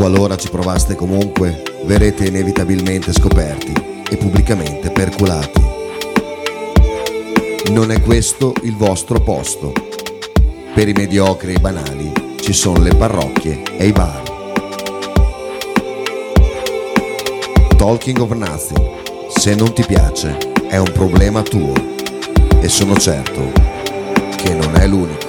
qualora ci provaste comunque, verrete inevitabilmente scoperti e pubblicamente perculati. Non è questo il vostro posto. Per i mediocri e i banali ci sono le parrocchie e i bar. Talking of Nothing. Se non ti piace, è un problema tuo e sono certo che non è l'unico.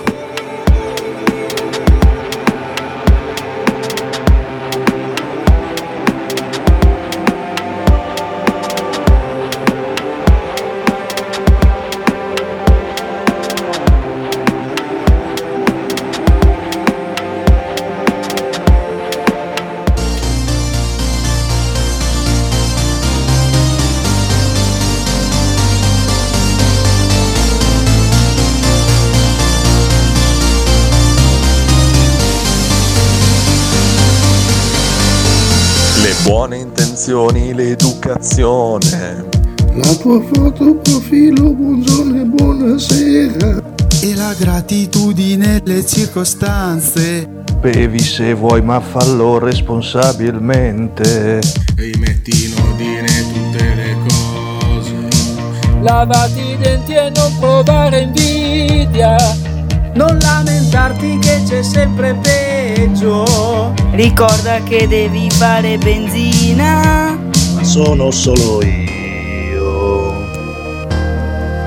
Buone intenzioni, l'educazione. La tua foto profilo, buongiorno e buonasera. E la gratitudine, le circostanze. Bevi se vuoi ma fallo responsabilmente. E metti in ordine tutte le cose. Lavati i denti e non provare invidia. Non lamentarti che c'è sempre peggio. Ricorda che devi fare benzina. Ma sono solo io.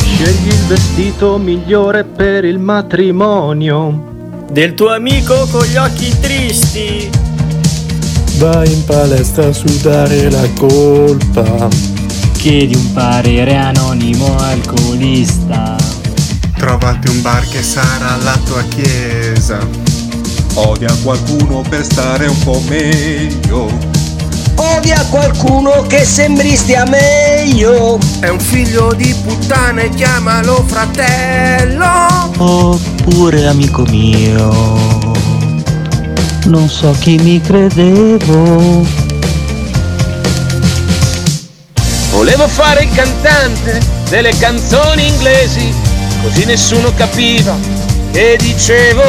Scegli il vestito migliore per il matrimonio del tuo amico con gli occhi tristi. Vai in palestra a sudare la colpa. Chiedi un parere anonimo alcolista. Trovati un bar che sarà la tua chiesa. Odia qualcuno per stare un po' meglio. Odia qualcuno che sembri stia meglio. È un figlio di puttana e chiamalo fratello. Oppure amico mio. Non so chi mi credevo. Volevo fare il cantante delle canzoni inglesi, così nessuno capiva che dicevo.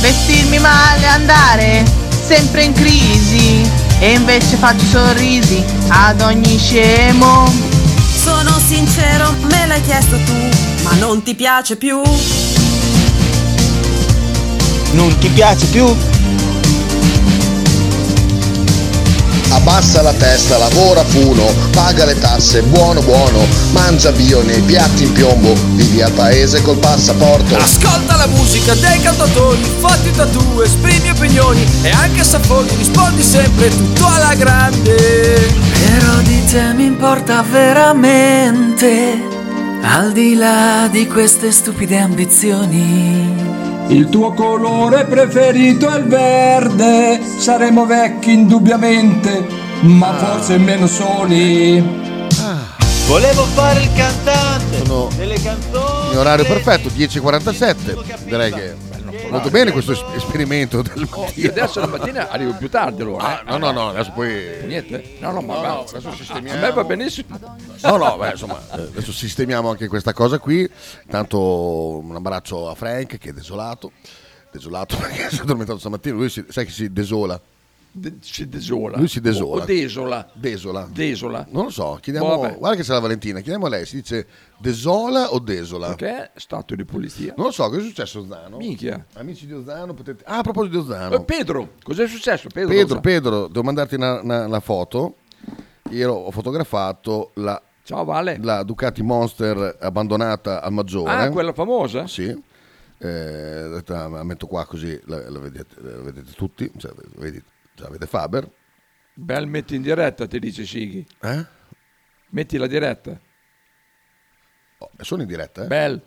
Vestirmi male, andare sempre in crisi, e invece faccio sorrisi ad ogni scemo. Sono sincero, me l'hai chiesto tu, ma non ti piace più. Non ti piace più. Abbassa la testa, lavora funo, paga le tasse, buono buono, mangia bio nei piatti in piombo, vivi al paese col passaporto. Ascolta la musica dei cantatori, fatti tattoo, esprimi opinioni e anche sapori, rispondi sempre tutto alla grande. Però di te mi importa veramente, al di là di queste stupide ambizioni. Il tuo colore preferito è il verde. Saremo vecchi indubbiamente, ma forse meno soli. Volevo fare il cantante. Sono delle canzoni. In orario perfetto, 10:47. Direi che molto bene questo esperimento del mattino. Adesso la mattina arrivo più tardi allora. No, adesso poi niente. No, adesso sistemiamo. A me va benissimo. Adesso sistemiamo anche questa cosa qui. Intanto un abbraccio a Frank che è desolato perché si è addormentato stamattina. Lui sai che si desola. Lui si desola. Desola. Non lo so, chiediamo. Guarda che c'è la Valentina, chiediamo a lei, si dice desola o desola? Perché è stato di polizia. Non lo so, cosa è successo Zano? Minchia. Amici di Ozano, potete. Ah, a proposito di Ozano. Pedro, cos'è successo? Pedro, devo mandarti una foto. Io ho fotografato la Ciao Vale. La Ducati Monster abbandonata al Maggiore. Ah, quella famosa? Sì. La metto qua così la vedete tutti, cioè, vedete. Avete Faber. Bel metti in diretta, ti dice Sighi. Eh? Metti la diretta. Oh, sono in diretta, eh? Bel.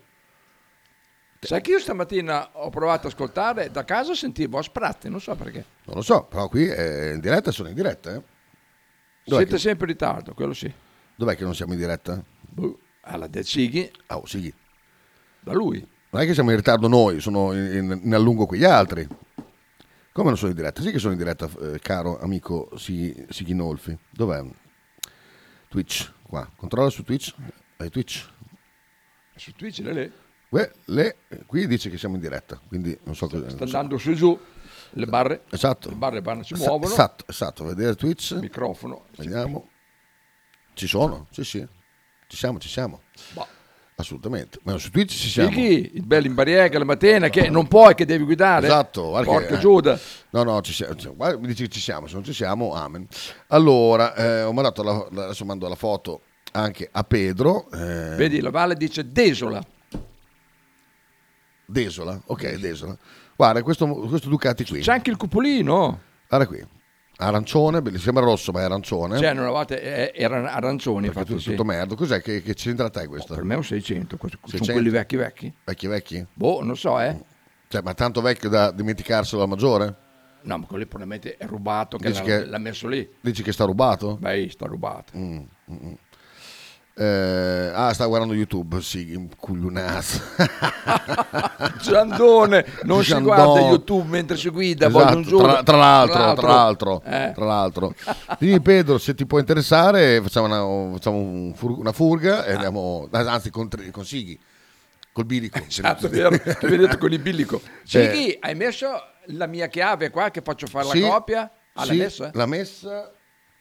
Sai che io stamattina ho provato ad ascoltare, da casa sentivo a spratti, non so perché. Non lo so, però qui in diretta sono in diretta. Siete sempre in ritardo, quello sì. Dov'è che non siamo in diretta? Alla De Sighi. Oh, Sighi. Da lui. Non è che siamo in ritardo noi, sono in allungo quegli altri. Come non sono in diretta? Sì che sono in diretta, caro amico Sighinolfi. Dov'è? Twitch, qua. Controlla su Twitch. Hai Twitch? Su Twitch qui dice che siamo in diretta, quindi non so cosa. Sta andando su e giù le barre. Esatto. Le barre si muovono. Esatto. Vedere Twitch. Microfono. Vediamo. Ci sono? Sì, sì. Ci siamo. Bah. Assolutamente. Ma su Twitch ci siamo. Chi? Il bello in bariega la mattina che non puoi, che devi guidare. Esatto. Porca Giuda. No, ci siamo. Guarda, mi dici che ci siamo. Se non ci siamo, amen. Allora, ho mandato adesso mando la foto anche a Pedro. Vedi, la Valle dice desola. Desola, ok, desola. Guarda questo Ducati qui. C'è anche il cupolino. Guarda qui, arancione, sembra rosso ma è arancione. Cioè, una volta erano arancioni. Perché infatti, tutto merda. Cos'è che c'entra questa? Per me è un 600. Sono quelli vecchi? Vecchi? Boh, non so, Cioè, ma tanto vecchio da dimenticarselo al maggiore? No, ma quello probabilmente è rubato, che l'ha messo lì. Dici che sta rubato? Beh, sta rubato. Sta guardando YouTube, sì, cuglionato. Giandone, non si guarda YouTube mentre si guida. Esatto, tra l'altro. Quindi Pedro, se ti può interessare, facciamo una furga e andiamo, anzi con Sighi, col bilico. Esatto, avevi detto con il bilico. Sighi, hai messo la mia chiave qua che faccio fare la copia? L'ha messa?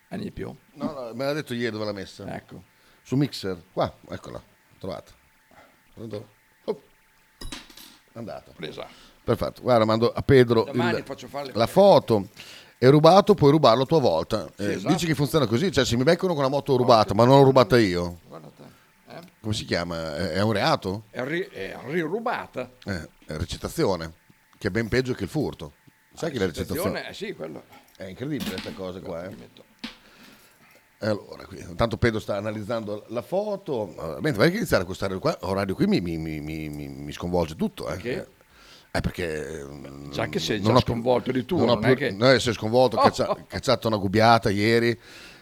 Anni più. No, me l'ha detto ieri dove l'ha messa. Ecco. Su Mixer, qua, eccola, trovata. Andata. Presa. Perfetto, guarda, mando a Pedro la foto. È rubato, puoi rubarlo a tua volta. Esatto. Dici che funziona così, cioè se mi beccano con la moto rubata, ma non l'ho rubata io. Come si chiama? È un reato? È rirubata. È recitazione, che è ben peggio che il furto. Sai che la recitazione? Sì, quello. È incredibile questa cosa qua, Allora, qui, intanto Pedro sta analizzando la foto. Mentre vai a iniziare a questo orario qui mi sconvolge tutto. Perché già che sei già sconvolto di tu, sei sconvolto, cacciato una gubbiata ieri.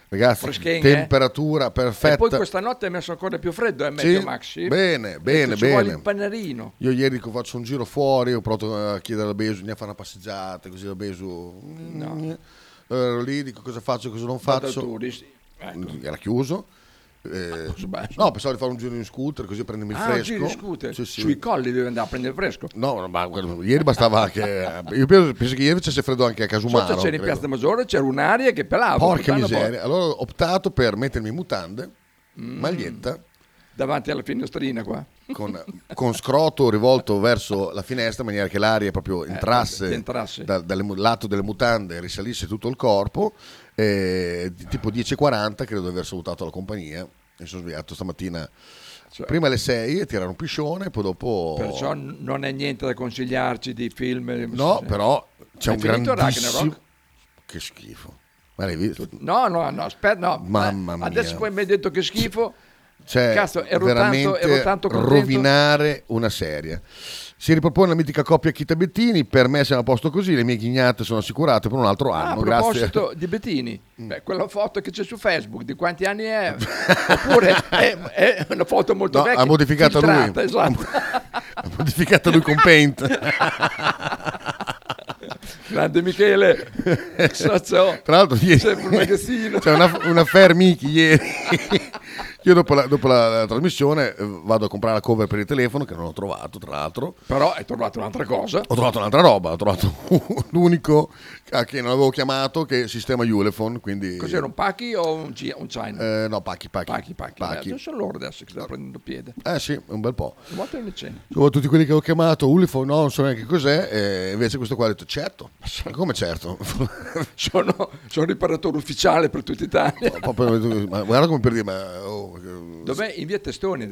Ragazzi, temperatura perfetta. E poi questa notte è messo ancora più freddo, è meglio, sì? Maxi? Bene. Ci vuole il pannerino. Io ieri faccio un giro fuori, ho provato a chiedere a Besu, andiamo a fare una passeggiata, così da Besu. No. Ero lì, dico cosa faccio, cosa non faccio. Era chiuso. No, pensavo di fare un giro in scooter così prendermi il fresco. Giro in scooter? Sì. Sui colli deve andare a prendere il fresco. No, ma ieri bastava anche. Io penso che ieri c'è freddo anche a Casumano. C'era in Piazza Maggiore, c'era un'aria che pelava. Porca miseria. Allora ho optato per mettermi mutande, maglietta. Davanti alla finestrina qua. Con scroto rivolto verso la finestra, in maniera che l'aria proprio entrasse. Dal lato delle mutande, risalisse tutto il corpo. Tipo 10:40 credo di aver salutato la compagnia. Mi sono svegliato stamattina prima alle 6 e tirare un piscione, poi dopo. Perciò non è niente da consigliarci di film. No, però c'è un grandissimo. Che schifo. Ma l'hai visto? No, aspetta, no. Mamma mia. Adesso poi mi hai detto che schifo. Cioè, cazzo, ero tanto rovinare una serie. Si ripropone la mitica coppia Chita Bettini. Per me siamo a posto così, le mie ghignate sono assicurate per un altro anno. A proposito di Bettini, quella foto che c'è su Facebook, di quanti anni è? Oppure è una foto molto vecchia. Ha modificato lui. Esatto. Ha modificato lui con Paint. Grande Michele. Tra l'altro ieri c'è una Fair Michi ieri. Io dopo la trasmissione vado a comprare la cover per il telefono che non ho trovato, tra l'altro. Però hai trovato un'altra cosa. Ho trovato un'altra roba, ho trovato l'unico che non avevo chiamato, che sistema Ulephone, quindi. Cos'era, un Pacchi o un China? No, Pacchi. Sono loro adesso che stanno prendendo piede. Sì, un bel po'. Sono tutti quelli che ho chiamato, Ulephone no, non so neanche cos'è, e invece questo qua ha detto certo. Ma come certo? sono riparatore ufficiale per tutta Italia. Ma guarda come per dire, dov'è? In via Testoni.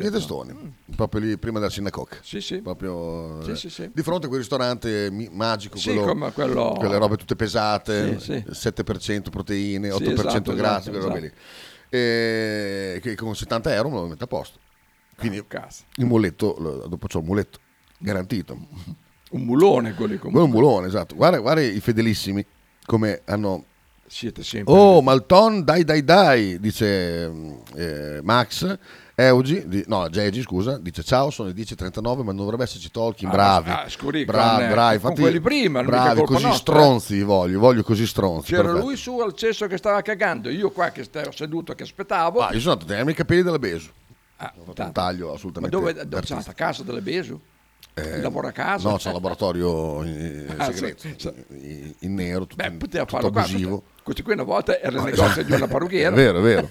Proprio lì prima della sinagoga. Sì. Proprio sì. Di fronte a quel ristorante magico, quello. Quelle robe tutte pesate, 7% proteine, 8% grassi, quelle robe lì. Che con 70 euro me lo metto a posto. Quindi il muletto, dopo c'ho il muletto. garantito. Un mulone quelli comunque. Un mulone, esatto. Guarda i fedelissimi come hanno... Siete sempre... Oh, Malton, dai, dice Max... Gegi, scusa, dice ciao, sono le 10:39, ma non dovrebbe esserci Tolkien, bravi, infatti, quelli prima, bravi, così nostra. Stronzi voglio così stronzi. C'era perfetto. Lui su al cesso che stava cagando, io qua che stavo seduto che aspettavo. Io sono andato a tenermi i capelli della Besu, ho fatto un taglio assolutamente. Ma dove c'è stata casa della Besu? Lavora a casa? No, c'è un laboratorio segreto, in nero, tutto abusivo. Questi qui una volta era il negozio di una parrucchiera. È vero.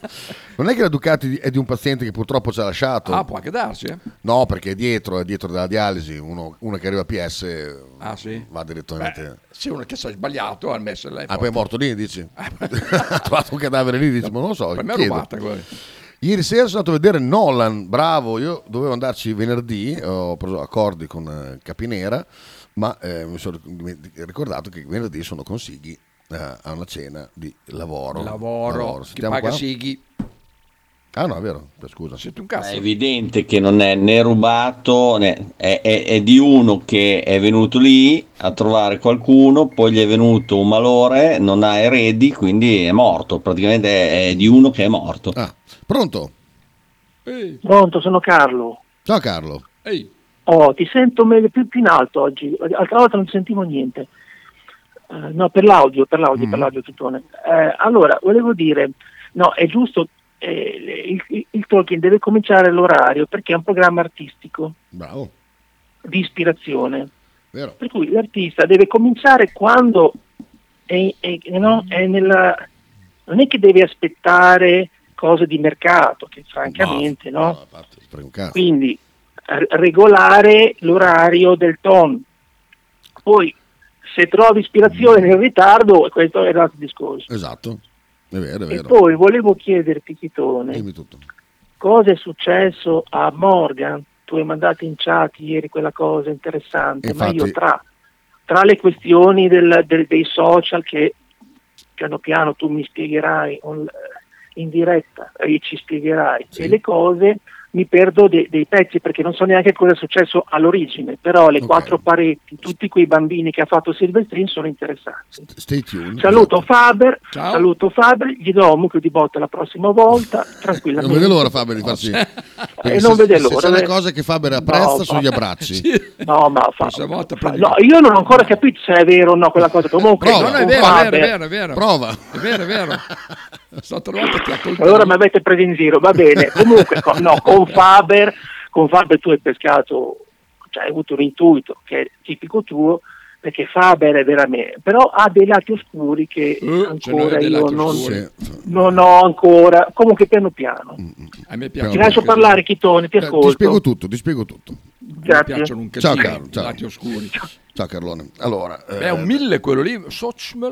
Non è che la Ducati è di un paziente che purtroppo ci ha lasciato. Ah, può anche darsi, eh? No, perché è dietro della dialisi, uno che arriva a PS va direttamente. C'è uno che si è sbagliato ha messo lei. Poi è morto lì, dici? Ha trovato un cadavere lì, dici, ma non lo so. Per me è rubata quella. Ieri sera sono andato a vedere Nolan, bravo, io dovevo andarci venerdì, ho preso accordi con Capinera, ma mi sono ricordato che venerdì sono con Sighi a una cena di lavoro. Chi paga qua? Sighi. Ah no, è vero, scusa. Siete un cazzo. È evidente che non è né rubato, né, è di uno che è venuto lì a trovare qualcuno, poi gli è venuto un malore, non ha eredi, quindi è morto, praticamente è di uno che è morto. Ah. Pronto? Ehi. Pronto, sono Carlo. Ciao Carlo. Ehi. Oh, ti sento meglio, più in alto oggi, l'altra volta non sentivo niente. No, per l'audio, per l'audio tutone. Allora, volevo dire, no, è giusto, il Tolkien deve cominciare l'orario perché è un programma artistico. Bravo. Di ispirazione. Vero. Per cui l'artista deve cominciare quando non è che deve aspettare cose di mercato, che francamente no. Quindi regolare l'orario del ton. Poi se trovi ispirazione nel ritardo, questo è l'altro discorso. Esatto, è vero. E poi volevo chiederti, Chitone, dimmi tutto. Cosa è successo a Morgan? Tu hai mandato in chat ieri quella cosa interessante, infatti, ma io tra le questioni dei social che piano piano tu mi spiegherai in diretta e ci spiegherai, sì, e le cose, mi perdo dei pezzi perché non so neanche cosa è successo all'origine, però le quattro pareti, tutti quei bambini che ha fatto Silvestrin sono interessanti. Stay tuned. Saluto Faber. Ciao. Saluto Faber, gli do un mucchio di botte la prossima volta, tranquillamente. Non vede l'ora Faber di farsi. E non vede l'ora. Sono le cose che Faber apprezza sugli abbracci. Sì. No, ma io non ho ancora capito se è vero o no quella cosa. Comunque prova. Non è vero, Faber. È vero. Prova. È vero. Allora mi avete preso in giro, va bene. Comunque con Faber tu hai pescato, cioè hai avuto un intuito che è tipico tuo, perché Faber è veramente, però ha dei lati oscuri che ancora io non ho ancora, comunque piano. A me piace. Ti lascio parlare, Chitone, ti ascolto. Ti spiego tutto. Grazie. Mi piacciono un casino, ciao Carlo, ciao. Lati oscuri. Ciao Carlone. Allora, è un 1000 quello lì,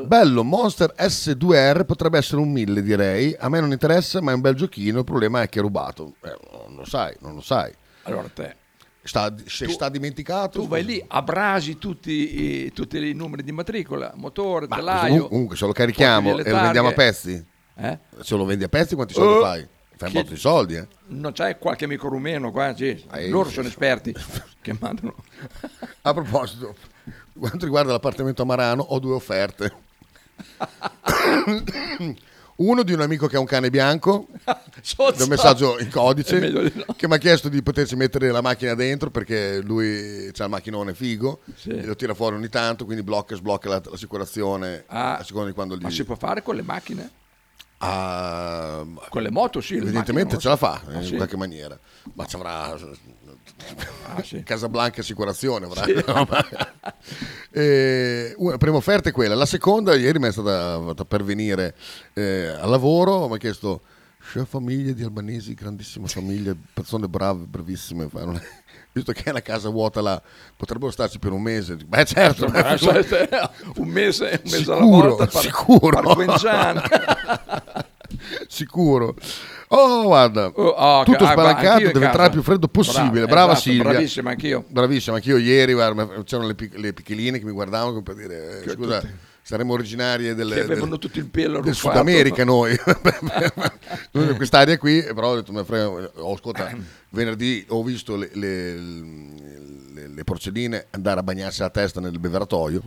bello, Monster S2R potrebbe essere un 1000, direi. A me non interessa, ma è un bel giochino, il problema è che è rubato. Non lo sai. Allora te sta dimenticato. Tu vai lì, abrasi tutti i numeri di matricola, motore, telaio. Comunque se lo carichiamo e lo vendiamo a pezzi? Se lo vendi a pezzi quanti soldi fai? Fai un botto di soldi, eh? Non c'è qualche amico rumeno qua? Sì. Loro sono esperti che mandano. A proposito, quanto riguarda l'appartamento a Marano, ho 2 offerte. Uno di un amico che ha un cane bianco, un messaggio in codice, no, che mi ha chiesto di poterci mettere la macchina dentro perché lui c'ha il macchinone figo, lo tira fuori ogni tanto, quindi sblocca l'assicurazione a seconda di quando gli... Ma si può fare con le macchine? Con le moto sì, evidentemente ce la fa in qualche maniera, ma ci avrà Casablanca assicurazione avrà. La prima offerta è quella, la seconda ieri mi è stata per venire al lavoro, mi ha chiesto c'è famiglia di albanesi, grandissima famiglia, persone brave, bravissime, visto che è una casa vuota là, potrebbero starci per un mese. Beh certo, un mese alla volta, sicuro. Oh guarda, tutto spalancato, deve entrare più freddo possibile. Brava, esatto, Silvia, bravissima anch'io ieri, guarda, c'erano le piccheline che mi guardavano per dire scusa, saremmo originarie tutto il pelo del Sud America noi. Quest'area qui, però ho detto, ascolta, venerdì ho visto le le porceline, andare a bagnarsi la testa nel beveratoio,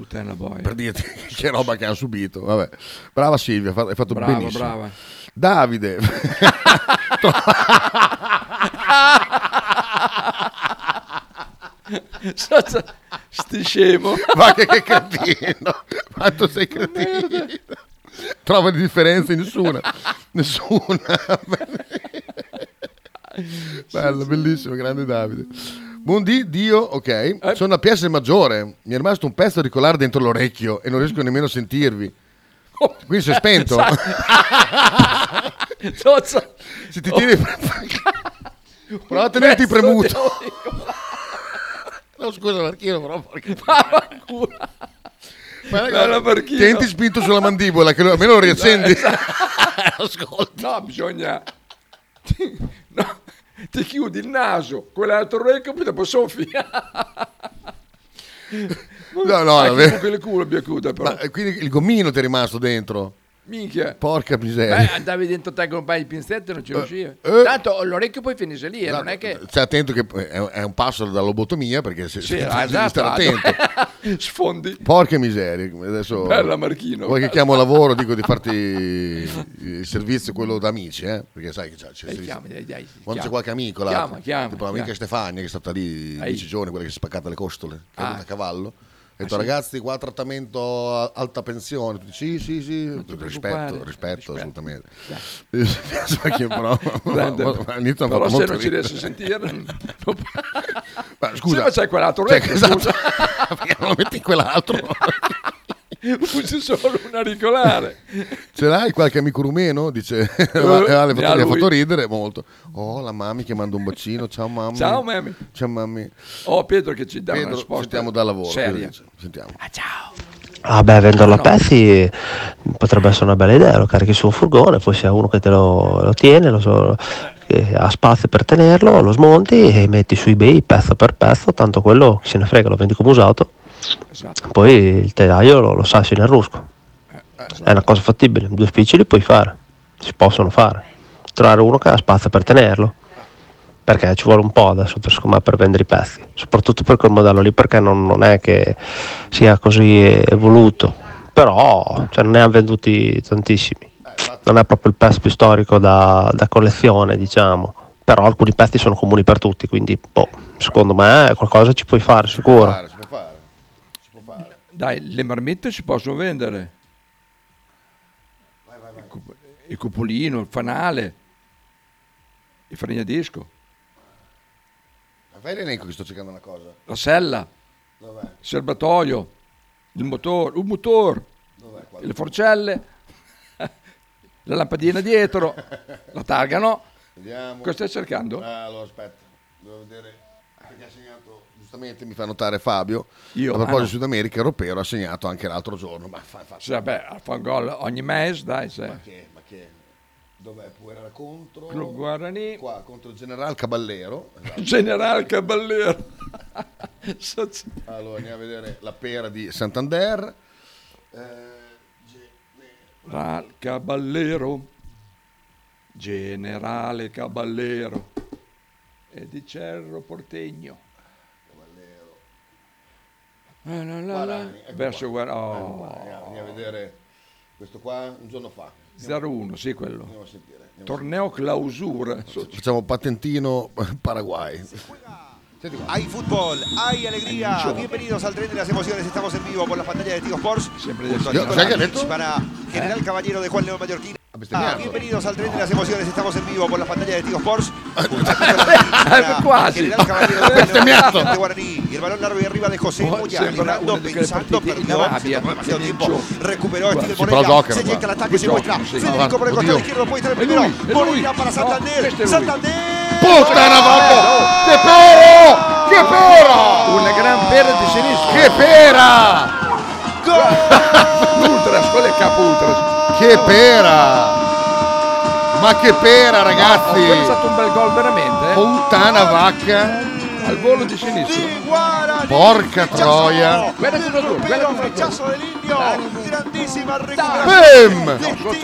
per dirti che roba che hanno subito. Vabbè. Brava Silvia, hai fatto benissimo. Brava. Davide. Sti scemo. Ma che cretino. Ma tu sei cretino. Trova le differenze nessuna. Bello, bellissimo, grande Davide. Buondì, Dio, ok. Sono a PS Maggiore. Mi è rimasto un pezzo di collare dentro l'orecchio e non riesco nemmeno a sentirvi. Quindi si è spento. Se ti tieni, prova a tenerti premuto. No, scusa, l'archino, però. Tienti spinto sulla mandibola, che almeno lo riaccendi. Ascolta. No, bisogna. No, ti chiudi il naso con l'altro orecchio, poi dopo soffia. No, davvero. Con il culo abbia chiuda, però. Ma quindi il gommino ti è rimasto dentro. Minchia. Porca miseria. Beh, andavi dentro te con un paio di pinzette e non ci riusciva. Tanto l'orecchio poi finisce lì, non è che. Stai attento che è un passo dalla lobotomia, perché se devi stare attento. Sfondi. Porca miseria. Adesso. Bella Marchino. Poi che chiamo lavoro dico di farti il servizio quello da amici, perché sai che c'è il servizio. Quando c'è qualche amico là. Chiama. Tipo l'amica Stefania che è stata lì 10 giorni, quella che si è spaccata le costole, che è venuta a cavallo. Ho detto, ragazzi, qua trattamento alta pensione. Sì. Rispetto, assolutamente. Però se non ci riesci a sentire, ma scusa, ma c'è quell'altro orecchio, esatto. Perché non lo metti in quell'altro? C'è solo un auricolare. Ce l'hai qualche amico rumeno? Dice, mi ha fatto ridere molto. Oh, la mamma che manda un bacino. Ciao mamma. Ciao mamma. Oh, Pedro che ci dà una risposta. Sentiamo dal lavoro. Seria. Sentiamo. Ah, ciao. Ah beh, venderlo a pezzi potrebbe essere una bella idea. Lo carichi su un furgone, poi c'è uno che te lo tiene, che ha spazio per tenerlo, lo smonti e metti su eBay pezzo per pezzo, tanto quello se ne frega, lo vendi come usato. Esatto. Poi il telaio lo sassi nel rusco, esatto. È una cosa fattibile, due spicci li puoi fare, si possono fare, trovare uno che ha spazio per tenerlo, perché ci vuole un po' adesso per vendere i pezzi, soprattutto per quel modello lì, perché non è che sia così evoluto, però ne ha venduti tantissimi, non è proprio il pezzo più storico da collezione, diciamo, però alcuni pezzi sono comuni per tutti, quindi secondo me qualcosa ci puoi fare sicuro. Dai, le marmette si possono vendere. Vai. Il cupolino, il fanale, il fregnadisco. Ma fai l'elenco che sto cercando una cosa. La sella. Dov'è? Il serbatoio, il motore, le forcelle, la lampadina dietro, la targa no. Vediamo. Cosa stai cercando? Allora aspetta, devo vedere perché ha segnato. Giustamente mi fa notare Fabio, a proposito di Sud America, Ropero ha segnato anche l'altro giorno. Ma fa un gol ogni mese, dai. Ma che? Dov'è? Pure era contro Club Guarani. Qua, contro il General Caballero. Esatto. General Caballero. Allora andiamo a vedere la pera di Santander. General Caballero. Generale Caballero. E di Cerro Portegno. Marani, ecco verso qua. Andiamo a vedere questo qua un giorno fa. 0-1, sì, quello. Andiamo a sentire. Torneo clausura. Facciamo patentino Paraguay. Hay fútbol, hay alegría. Bienvenidos al tren de las emociones. Estamos en vivo por la pantalla de Tigo Sports. Siempre para General Caballero de Juan León Mallorquín. Bienvenidos al tren de las emociones. Estamos en vivo por la pantalla de Tigo Sports. General Caballero de Guaraní. Y el balón largo y arriba de José Moya. Llorando, pensando, perdonaba. Demasiado tiempo. Recuperó Steve Moreira. Se llega al ataque, se muestra. Federico por el costado izquierdo. Puede estar el primero. Moreira para Santander. Santander. Puttana vacca! Che pera! Che pera! Una gran pera di sinistra. Che pera! Gol! Ultras, quello è capo ultras. Che pera! Ma che pera, ragazzi! Quello è stato un bel gol veramente. Puttana vacca! Al volo di sinistra. Porca troia. Guarda come tu, guarda come tu. Grandissima recuperazione. Bam!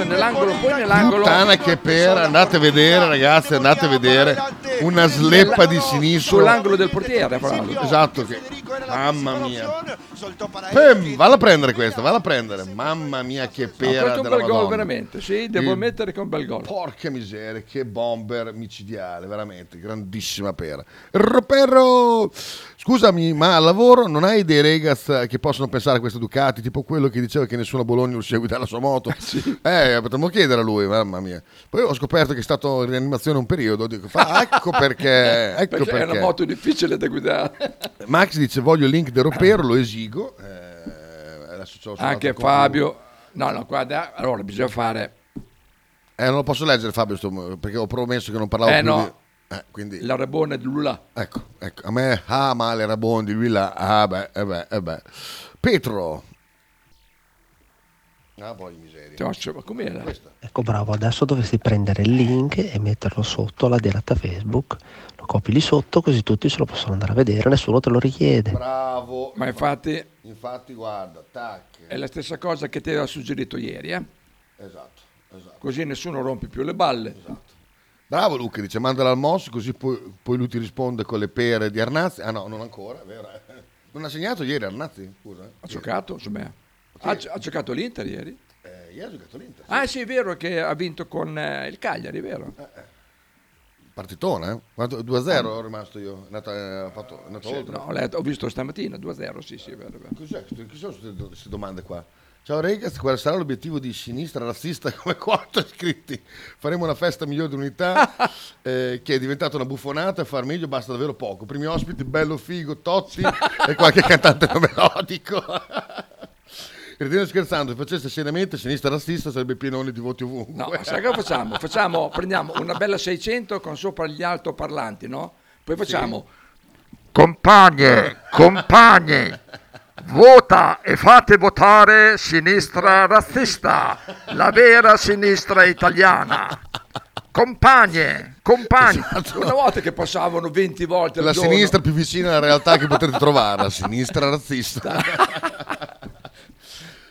Nell'angolo, poi nell'angolo. Puttana che pera, andate a vedere ragazzi, andate a vedere. una sleppa di sinistra sull'angolo del portiere, esatto, che mamma mia, valla a prendere questa, valla a prendere, mamma mia che pera, un bel gol veramente, sì, devo mettere che un bel gol, porca miseria, che bomber micidiale veramente, grandissima pera. Ropero, scusami, ma al lavoro non hai dei regaz che possono pensare a queste Ducati, tipo quello che diceva che nessuno a Bologna riusciva a guidare la sua moto? Sì. Potremmo chiedere a lui, mamma mia. Poi ho scoperto che è stato in rianimazione un periodo, dico, ecco perché, ecco perché. È una moto difficile da guidare. Max dice, voglio il link del Ropero, lo esigo. Anche Fabio. No, no, guarda, allora bisogna fare... non lo posso leggere Fabio, perché ho promesso che non parlavo più no. Di... quindi... la rabona di Lula, ecco, ecco, a me male rabona di Lula, Pedro, poi miseria, Giorgio, ma com'era? Ecco, bravo, adesso dovresti prendere il link e metterlo sotto la diretta Facebook, lo copi lì sotto così tutti se lo possono andare a vedere, nessuno te lo richiede. Bravo, ma infatti guarda, tac, è la stessa cosa che ti aveva suggerito ieri, esatto, così nessuno rompe più le balle, esatto. Bravo Luca, dice mandala al Moss, così poi lui ti risponde con le pere di Arnazzi. Ah no, non ancora, è vero. Non ha segnato ieri Arnazzi? Scusa. Ha giocato, insomma. Okay. Ha giocato l'Inter ieri? Ieri ha giocato l'Inter. Sì. Ah sì, è vero che ha vinto con il Cagliari, è vero. Partitona, eh? 2-0 ho rimasto io, è andato sì, oltre. No, ho visto stamattina, 2-0, sì, è vero. Cos'è? Che sono queste domande qua? Ciao Regaz, quale sarà l'obiettivo di sinistra razzista come 4 iscritti? Faremo una festa migliore di unità, che è diventata una buffonata, far meglio basta davvero poco. Primi ospiti, bello figo, Tozzi e qualche cantante melodico. Ridendo scherzando, se facesse seriamente sinistra razzista sarebbe pienone di voti ovunque. No, sai che facciamo? Prendiamo una bella 600 con sopra gli altoparlanti, no? Poi facciamo... Sì. Compagne! Vota e fate votare sinistra razzista, la vera sinistra italiana. Compagne. Esatto. Una volta che passavano 20 volte la giorno. Sinistra più vicina alla realtà che potete trovare, la sinistra razzista.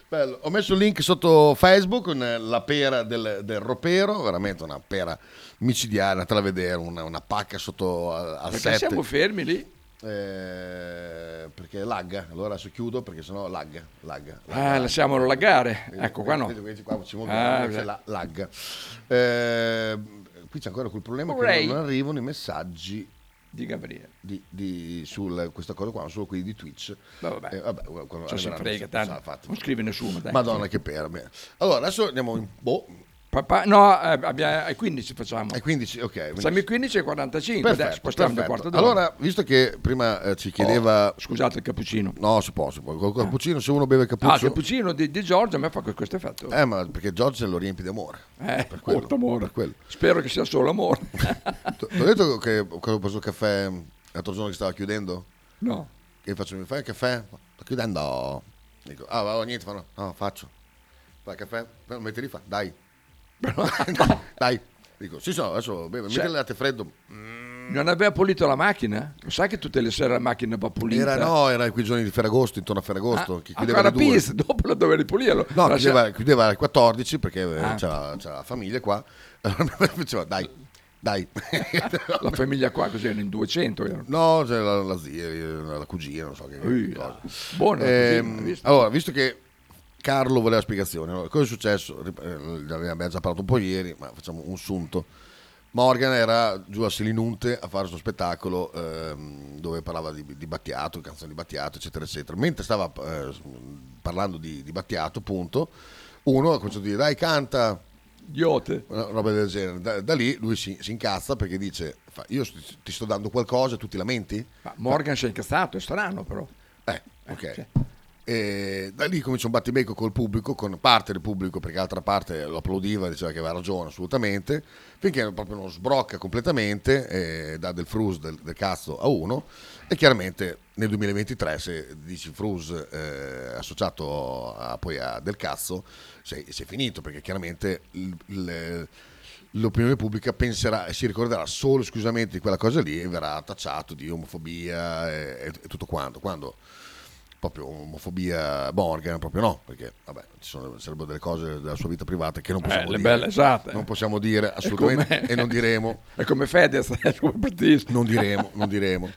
Bello. Ho messo il link sotto Facebook, la pera del Ropero, veramente una pera micidiale, andatela a vedere, una pacca sotto al set. Siamo fermi lì? Perché lagga, allora adesso chiudo perché sennò lagga. Lasciamolo laggare, ecco qua no, lagga. Qui c'è ancora quel problema che non arrivano i messaggi di Gabriele sul questa cosa qua, solo quelli di Twitch. Vabbè ci si frega tanto, non scrive nessuno, dai. Madonna che pera. Allora adesso andiamo in Papà, no, ai 15 facciamo. Ai 15, ok. Siamo ai 15 e 45, adesso spostiamo da quarto d'ora. Allora, visto che prima ci chiedeva... scusate il cappuccino. No, si può. Col cappuccino, se uno beve il cappuccino... Ah, il cappuccino di Giorgio a me fa questo effetto. Ma perché Giorgio lo riempie di amore. Per quello. Spero che sia solo amore. Ti ho detto che quando ho preso il caffè l'altro giorno che stava chiudendo? No. Che faccio, mi fai il caffè? Sto chiudendo. Dico, niente, faccio. Fai il caffè, non metti lì, dai. Dai, dico sì, adesso bevo, metti il latte freddo. Non aveva pulito la macchina? Lo sai che tutte le sere la macchina va pulita? Era quei giorni di Ferragosto, intorno a Ferragosto, che chiudeva alle 2. Dopo la dovevi pulirlo. No, chiudeva alle 14 perché c'era la famiglia qua. Diceva dai. La famiglia qua così erano in 200. No, c'era la zia, la cugina, non so che cosa. Buona, allora, visto che Carlo voleva spiegazioni. Allora, cosa è successo? Abbiamo già parlato un po' ieri, ma facciamo un sunto. Morgan era giù a Selinunte a fare il suo spettacolo dove parlava di Battiato, canzoni di Battiato, eccetera, eccetera. Mentre stava parlando di Battiato, appunto, uno ha cominciato a dire dai, canta, idiote, roba del genere. Da lì lui si incazza perché dice io ti sto dando qualcosa e tu ti lamenti? Ma Morgan si è incazzato, è strano però. Ok. Cioè. E da lì comincia un battibecco col pubblico, con parte del pubblico, perché l'altra parte lo applaudiva, diceva che aveva ragione assolutamente, finché proprio non sbrocca completamente e dà del frus del cazzo a uno. E chiaramente nel 2023 se dici frus associato poi a del cazzo sei finito, perché chiaramente l'opinione pubblica penserà e si ricorderà solo esclusivamente di quella cosa lì e verrà tacciato di omofobia e tutto quanto, quando proprio omofobia Morgan, proprio no, perché vabbè, ci sono, sarebbero delle cose della sua vita privata che non possiamo dire, belle esate. Non possiamo dire assolutamente, e non diremo. È come Fedez, è come Bettini. Non diremo.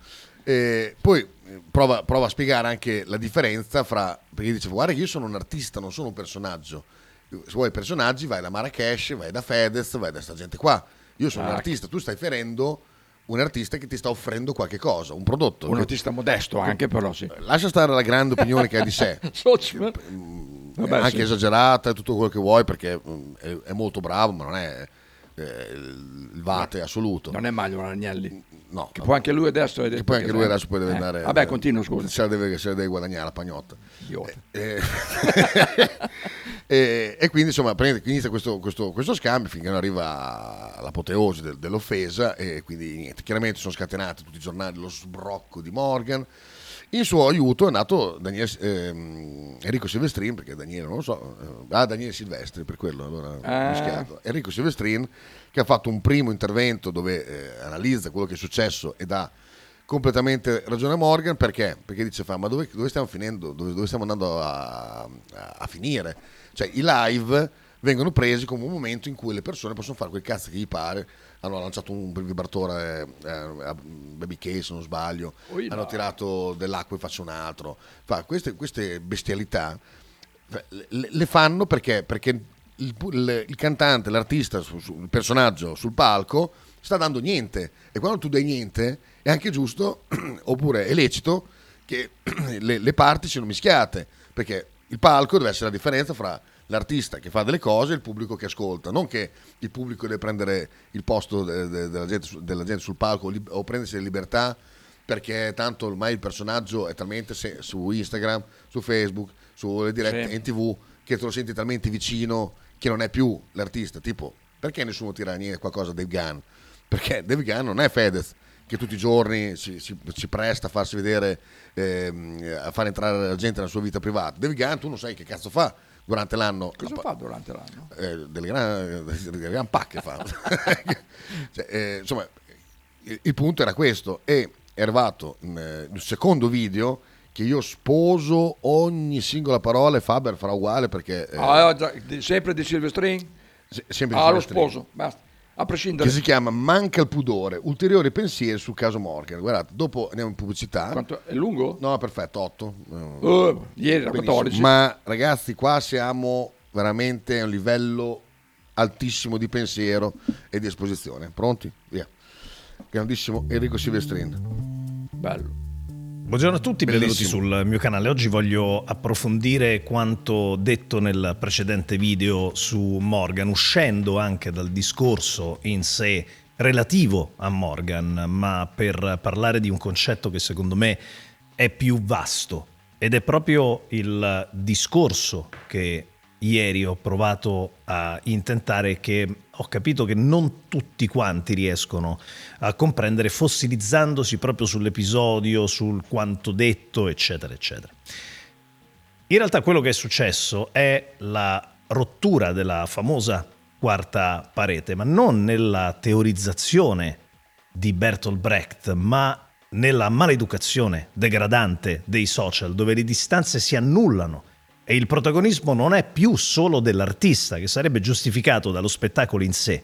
E poi prova a spiegare anche la differenza fra, perché dice guarda che io sono un artista, non sono un personaggio. Se vuoi personaggi vai da Marrakesh, vai da Fedez, vai da sta gente qua. Io sono un artista, tu stai ferendo un artista che ti sta offrendo qualche cosa, un prodotto. Un artista modesto anche, però sì. Lascia stare la grande opinione che ha di sé. Vabbè, anche sì, esagerata, tutto quello che vuoi, perché è molto bravo, ma non è il vate assoluto. Non è Maglio Agnelli. No. Che poi anche lui adesso è poi deve andare. Vabbè, continuo, scusa. Se la deve guadagnare la pagnotta. E quindi insomma inizia questo scambio finché non arriva l'apoteosi dell'offesa, e quindi niente, chiaramente sono scatenati tutti i giornali lo sbrocco di Morgan. In suo aiuto è nato Enrico Silvestrin, perché Daniele non lo so, Daniele Silvestri, per quello allora mischiato. Enrico Silvestrin, che ha fatto un primo intervento dove analizza quello che è successo e dà completamente ragione a Morgan, perché dice ma dove stiamo finendo, dove stiamo andando a finire? Cioè i live vengono presi come un momento in cui le persone possono fare quel cazzo che gli pare. Hanno lanciato un vibratore a Baby Case, se non sbaglio, hanno tirato dell'acqua e faccio un altro. Queste bestialità le fanno perché il cantante, l'artista, il personaggio sul palco sta dando niente, e quando tu dai niente è anche giusto oppure è lecito che le parti siano mischiate, perché il palco deve essere la differenza fra l'artista che fa delle cose e il pubblico che ascolta, non che il pubblico deve prendere il posto della gente sul palco o prendersi le libertà, perché tanto ormai il personaggio è talmente su Instagram, su Facebook, sulle dirette in TV, che te lo senti talmente vicino che non è più l'artista. Tipo, perché nessuno tira niente qualcosa a Dave Gunn? Perché Dave Gunn non è Fedez, che tutti i giorni si presta a farsi vedere, a far entrare la gente nella sua vita privata. Dave Gunn tu non sai che cazzo fa durante l'anno. Cosa fa durante l'anno? Delle gran pacche fa. Cioè, insomma, il punto era questo. E è arrivato il secondo video, che io sposo ogni singola parola e Faber farà uguale, perché sempre di Silvestrin? Sempre di Silvestrin. Lo sposo, basta. A prescindere. Che si chiama Manca il pudore, ulteriori pensieri sul caso Morgan. Guardate, dopo andiamo in pubblicità. Quanto è lungo? No, perfetto, 8. Ieri era 14. Ma ragazzi, qua siamo veramente a un livello altissimo di pensiero e di esposizione. Pronti? Via. Grandissimo Enrico Silvestrin. Bello. Buongiorno a tutti, benvenuti sul mio canale. Oggi voglio approfondire quanto detto nel precedente video su Morgan, uscendo anche dal discorso in sé relativo a Morgan, ma per parlare di un concetto che secondo me è più vasto, ed è proprio il discorso che ieri ho provato a intentare, che ho capito che non tutti quanti riescono a comprendere, fossilizzandosi proprio sull'episodio, sul quanto detto, eccetera, eccetera. In realtà quello che è successo è la rottura della famosa quarta parete, ma non nella teorizzazione di Bertolt Brecht, ma nella maleducazione degradante dei social, dove le distanze si annullano. E il protagonismo non è più solo dell'artista, che sarebbe giustificato dallo spettacolo in sé,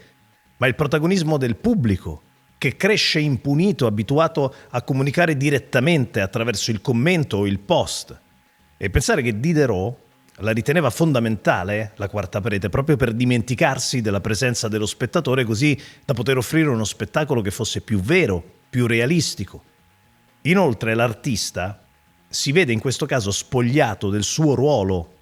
ma il protagonismo del pubblico, che cresce impunito, abituato a comunicare direttamente attraverso il commento o il post. E pensare che Diderot la riteneva fondamentale, la quarta parete, proprio per dimenticarsi della presenza dello spettatore, così da poter offrire uno spettacolo che fosse più vero, più realistico. Inoltre l'artista si vede in questo caso spogliato del suo ruolo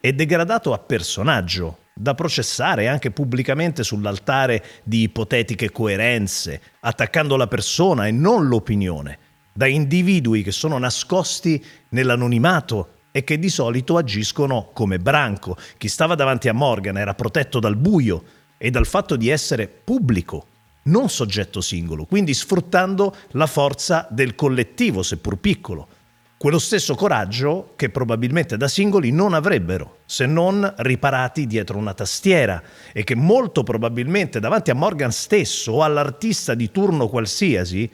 e degradato a personaggio, da processare anche pubblicamente sull'altare di ipotetiche coerenze, attaccando la persona e non l'opinione, da individui che sono nascosti nell'anonimato e che di solito agiscono come branco. Chi stava davanti a Morgan era protetto dal buio e dal fatto di essere pubblico, non soggetto singolo, quindi sfruttando la forza del collettivo, seppur piccolo. Quello stesso coraggio che probabilmente da singoli non avrebbero, se non riparati dietro una tastiera, e che molto probabilmente davanti a Morgan stesso o all'artista di turno qualsiasi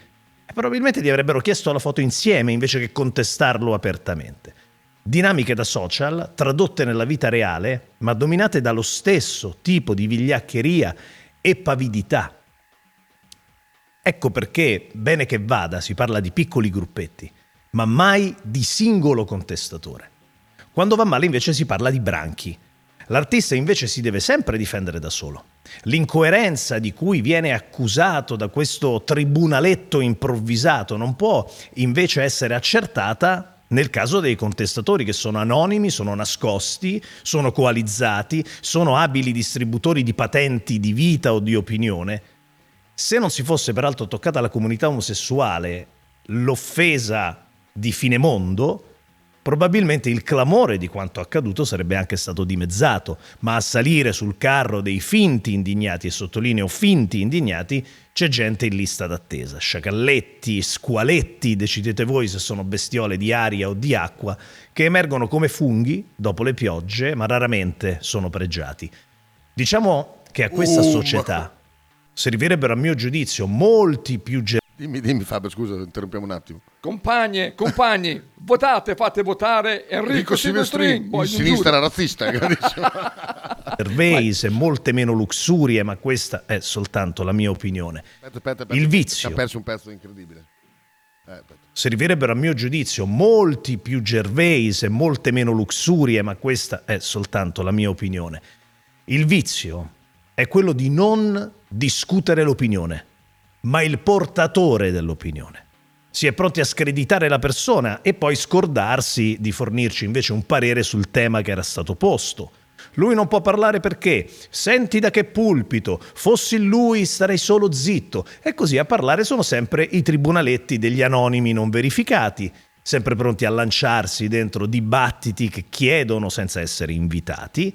probabilmente gli avrebbero chiesto la foto insieme invece che contestarlo apertamente. Dinamiche da social, tradotte nella vita reale, ma dominate dallo stesso tipo di vigliaccheria e pavidità. Ecco perché, bene che vada, si parla di piccoli gruppetti, ma mai di singolo contestatore. Quando va male invece si parla di branchi. L'artista invece si deve sempre difendere da solo. L'incoerenza di cui viene accusato da questo tribunaletto improvvisato non può invece essere accertata nel caso dei contestatori, che sono anonimi, sono nascosti, sono coalizzati, sono abili distributori di patenti di vita o di opinione. Se non si fosse peraltro toccata la comunità omosessuale l'offesa di fine mondo, probabilmente il clamore di quanto accaduto sarebbe anche stato dimezzato, ma a salire sul carro dei finti indignati, e sottolineo finti indignati, c'è gente in lista d'attesa, sciacalletti, squaletti, decidete voi se sono bestiole di aria o di acqua, che emergono come funghi dopo le piogge, ma raramente sono pregiati. Diciamo che a questa società servirebbero, a mio giudizio, molti più gerarchici. Dimmi Faber, scusa, interrompiamo un attimo. Compagni, votate, fate votare Enrico Silvestrin. Sinistra era razzista. Gervais e molte meno luxurie, ma questa è soltanto la mia opinione. Aspetta, il vizio. Ha perso un pezzo incredibile. Servirebbero, a mio giudizio, molti più Gervais e molte meno luxurie, ma questa è soltanto la mia opinione. Il vizio è quello di non discutere l'opinione, ma il portatore dell'opinione. Si è pronti a screditare la persona e poi scordarsi di fornirci invece un parere sul tema che era stato posto. Lui non può parlare perché, senti da che pulpito, fossi lui starei solo zitto, e così a parlare sono sempre i tribunaletti degli anonimi non verificati, sempre pronti a lanciarsi dentro dibattiti che chiedono senza essere invitati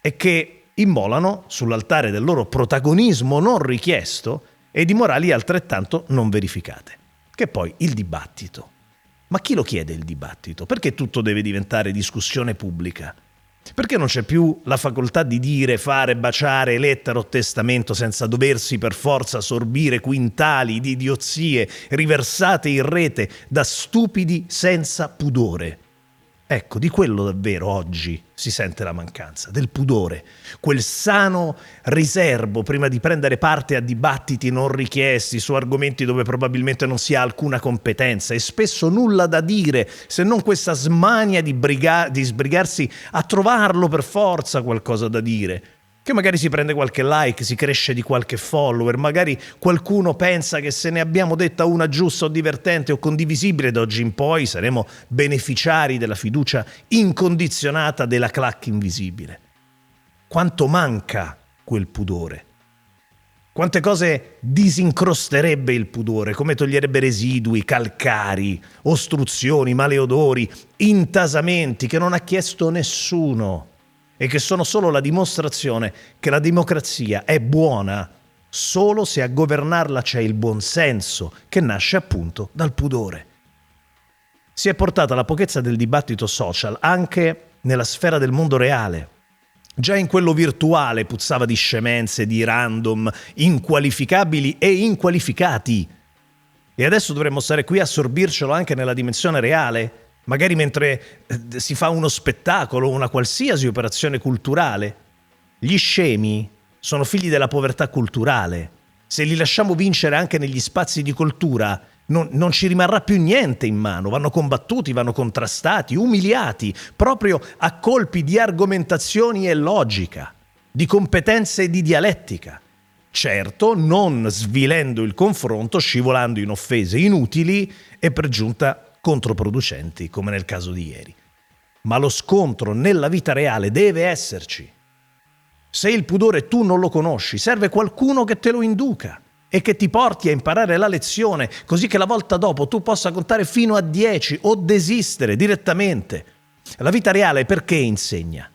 e che immolano sull'altare del loro protagonismo non richiesto e di morali altrettanto non verificate. Che poi il dibattito. Ma chi lo chiede il dibattito? Perché tutto deve diventare discussione pubblica? Perché non c'è più la facoltà di dire, fare, baciare, lettera o testamento senza doversi per forza sorbire quintali di idiozie riversate in rete da stupidi senza pudore? Ecco, di quello davvero oggi si sente la mancanza, del pudore, quel sano riserbo prima di prendere parte a dibattiti non richiesti su argomenti dove probabilmente non si ha alcuna competenza e spesso nulla da dire, se non questa smania di sbrigarsi a trovarlo per forza qualcosa da dire, che magari si prende qualche like, si cresce di qualche follower, magari qualcuno pensa che se ne abbiamo detta una giusta o divertente o condivisibile da oggi in poi saremo beneficiari della fiducia incondizionata della clac invisibile. Quanto manca quel pudore? Quante cose disincrosterebbe il pudore, come toglierebbe residui, calcari, ostruzioni, maleodori, intasamenti che non ha chiesto nessuno, e che sono solo la dimostrazione che la democrazia è buona solo se a governarla c'è il buonsenso, che nasce appunto dal pudore. Si è portata la pochezza del dibattito social anche nella sfera del mondo reale. Già in quello virtuale puzzava di scemenze, di random, inqualificabili e inqualificati. E adesso dovremmo stare qui a sorbircelo anche nella dimensione reale, magari mentre si fa uno spettacolo o una qualsiasi operazione culturale. Gli scemi sono figli della povertà culturale. Se li lasciamo vincere anche negli spazi di cultura, non ci rimarrà più niente in mano. Vanno combattuti, vanno contrastati, umiliati, proprio a colpi di argomentazioni e logica, di competenze e di dialettica. Certo, non svilendo il confronto, scivolando in offese inutili e per giunta controproducenti, come nel caso di ieri. Ma lo scontro nella vita reale deve esserci. Se il pudore tu non lo conosci, serve qualcuno che te lo induca e che ti porti a imparare la lezione, così che la volta dopo tu possa contare fino a 10 o desistere direttamente. La vita reale perché insegna?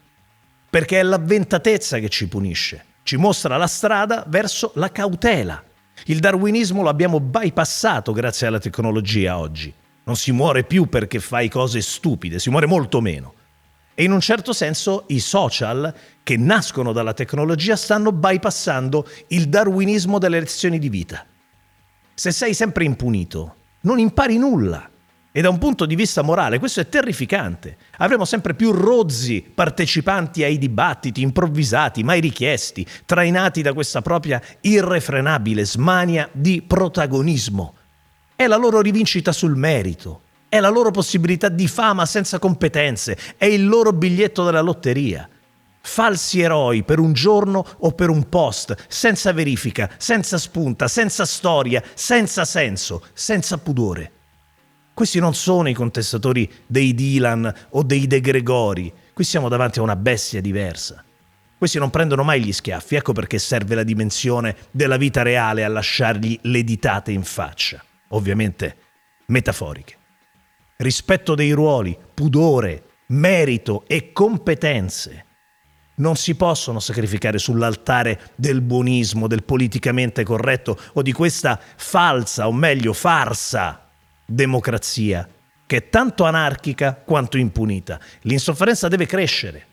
Perché è l'avventatezza che ci punisce, ci mostra la strada verso la cautela. Il darwinismo lo abbiamo bypassato grazie alla tecnologia oggi. Non si muore più perché fai cose stupide, si muore molto meno. E in un certo senso i social che nascono dalla tecnologia stanno bypassando il darwinismo delle lezioni di vita. Se sei sempre impunito, non impari nulla. E da un punto di vista morale questo è terrificante. Avremo sempre più rozzi partecipanti ai dibattiti, improvvisati, mai richiesti, trainati da questa propria irrefrenabile smania di protagonismo. È la loro rivincita sul merito, è la loro possibilità di fama senza competenze, è il loro biglietto della lotteria. Falsi eroi per un giorno o per un post, senza verifica, senza spunta, senza storia, senza senso, senza pudore. Questi non sono i contestatori dei Dylan o dei De Gregori. Qui siamo davanti a una bestia diversa. Questi non prendono mai gli schiaffi, ecco perché serve la dimensione della vita reale a lasciargli le ditate in faccia. Ovviamente metaforiche. Rispetto dei ruoli, pudore, merito e competenze non si possono sacrificare sull'altare del buonismo, del politicamente corretto o di questa falsa, o meglio farsa, democrazia, che è tanto anarchica quanto impunita. L'insofferenza deve crescere,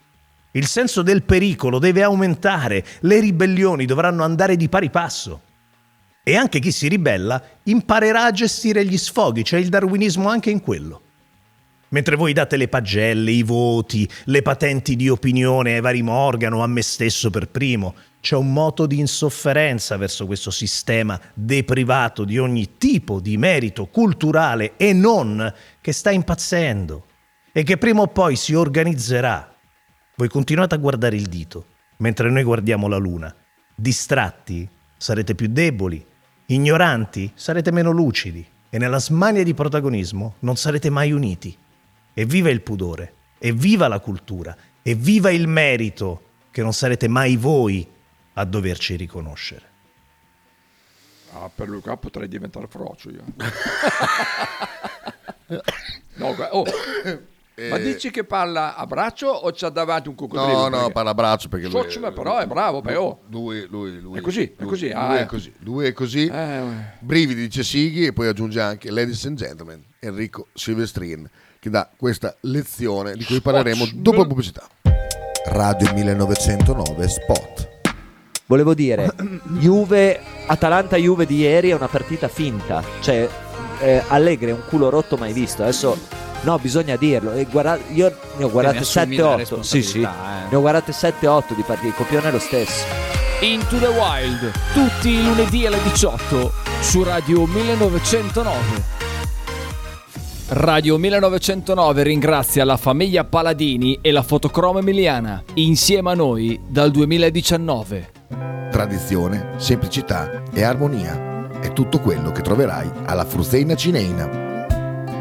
il senso del pericolo deve aumentare, le ribellioni dovranno andare di pari passo. E anche chi si ribella imparerà a gestire gli sfoghi, c'è il darwinismo anche in quello. Mentre voi date le pagelle, i voti, le patenti di opinione ai vari Morgan o a me stesso per primo, c'è un moto di insofferenza verso questo sistema deprivato di ogni tipo di merito culturale e non, che sta impazzendo e che prima o poi si organizzerà. Voi continuate a guardare il dito, mentre noi guardiamo la luna. Distratti sarete più deboli, ignoranti sarete meno lucidi e nella smania di protagonismo non sarete mai uniti. Evviva il pudore, evviva la cultura, evviva il merito, che non sarete mai voi a doverci riconoscere. Ah, per Luca potrei diventare frocio io. No, oh. Ma dici che parla a braccio o c'ha davanti un coccodrillo? No, parla a braccio perché lui è, però è bravo, lui è così. Brividi, dice Sighi, e poi aggiunge anche ladies and gentlemen, Enrico Silvestrin, che dà questa lezione di cui parleremo dopo la pubblicità. Radio 1909 Spot. Volevo dire, Atalanta-Juve di ieri è una partita finta, cioè Allegri è un culo rotto mai visto. Adesso no, bisogna dirlo. E io ne ho guardate 7-8. Sì. Ne ho guardate 7-8 di partite, il copione è lo stesso. Into the Wild, tutti i lunedì alle 18 su Radio 1909. Radio 1909 ringrazia la famiglia Paladini e la Fotocromo Emiliana, insieme a noi dal 2019. Tradizione, semplicità e armonia è tutto quello che troverai alla Fursëina Cinëina.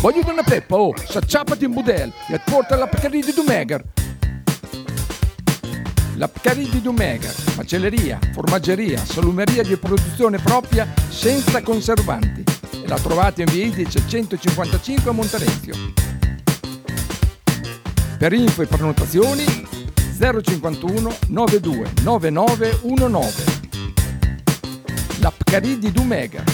Voglio una peppa, oh, s'acciappati in budel e porta la Pcarì ed Dumegar. La Pcarì ed Dumegar, macelleria, formaggeria, salumeria di produzione propria senza conservanti. l'approvato in via Idice 155 a Monterenzio. Per info e prenotazioni 051 92 9919. La Pcarì di Dumegar.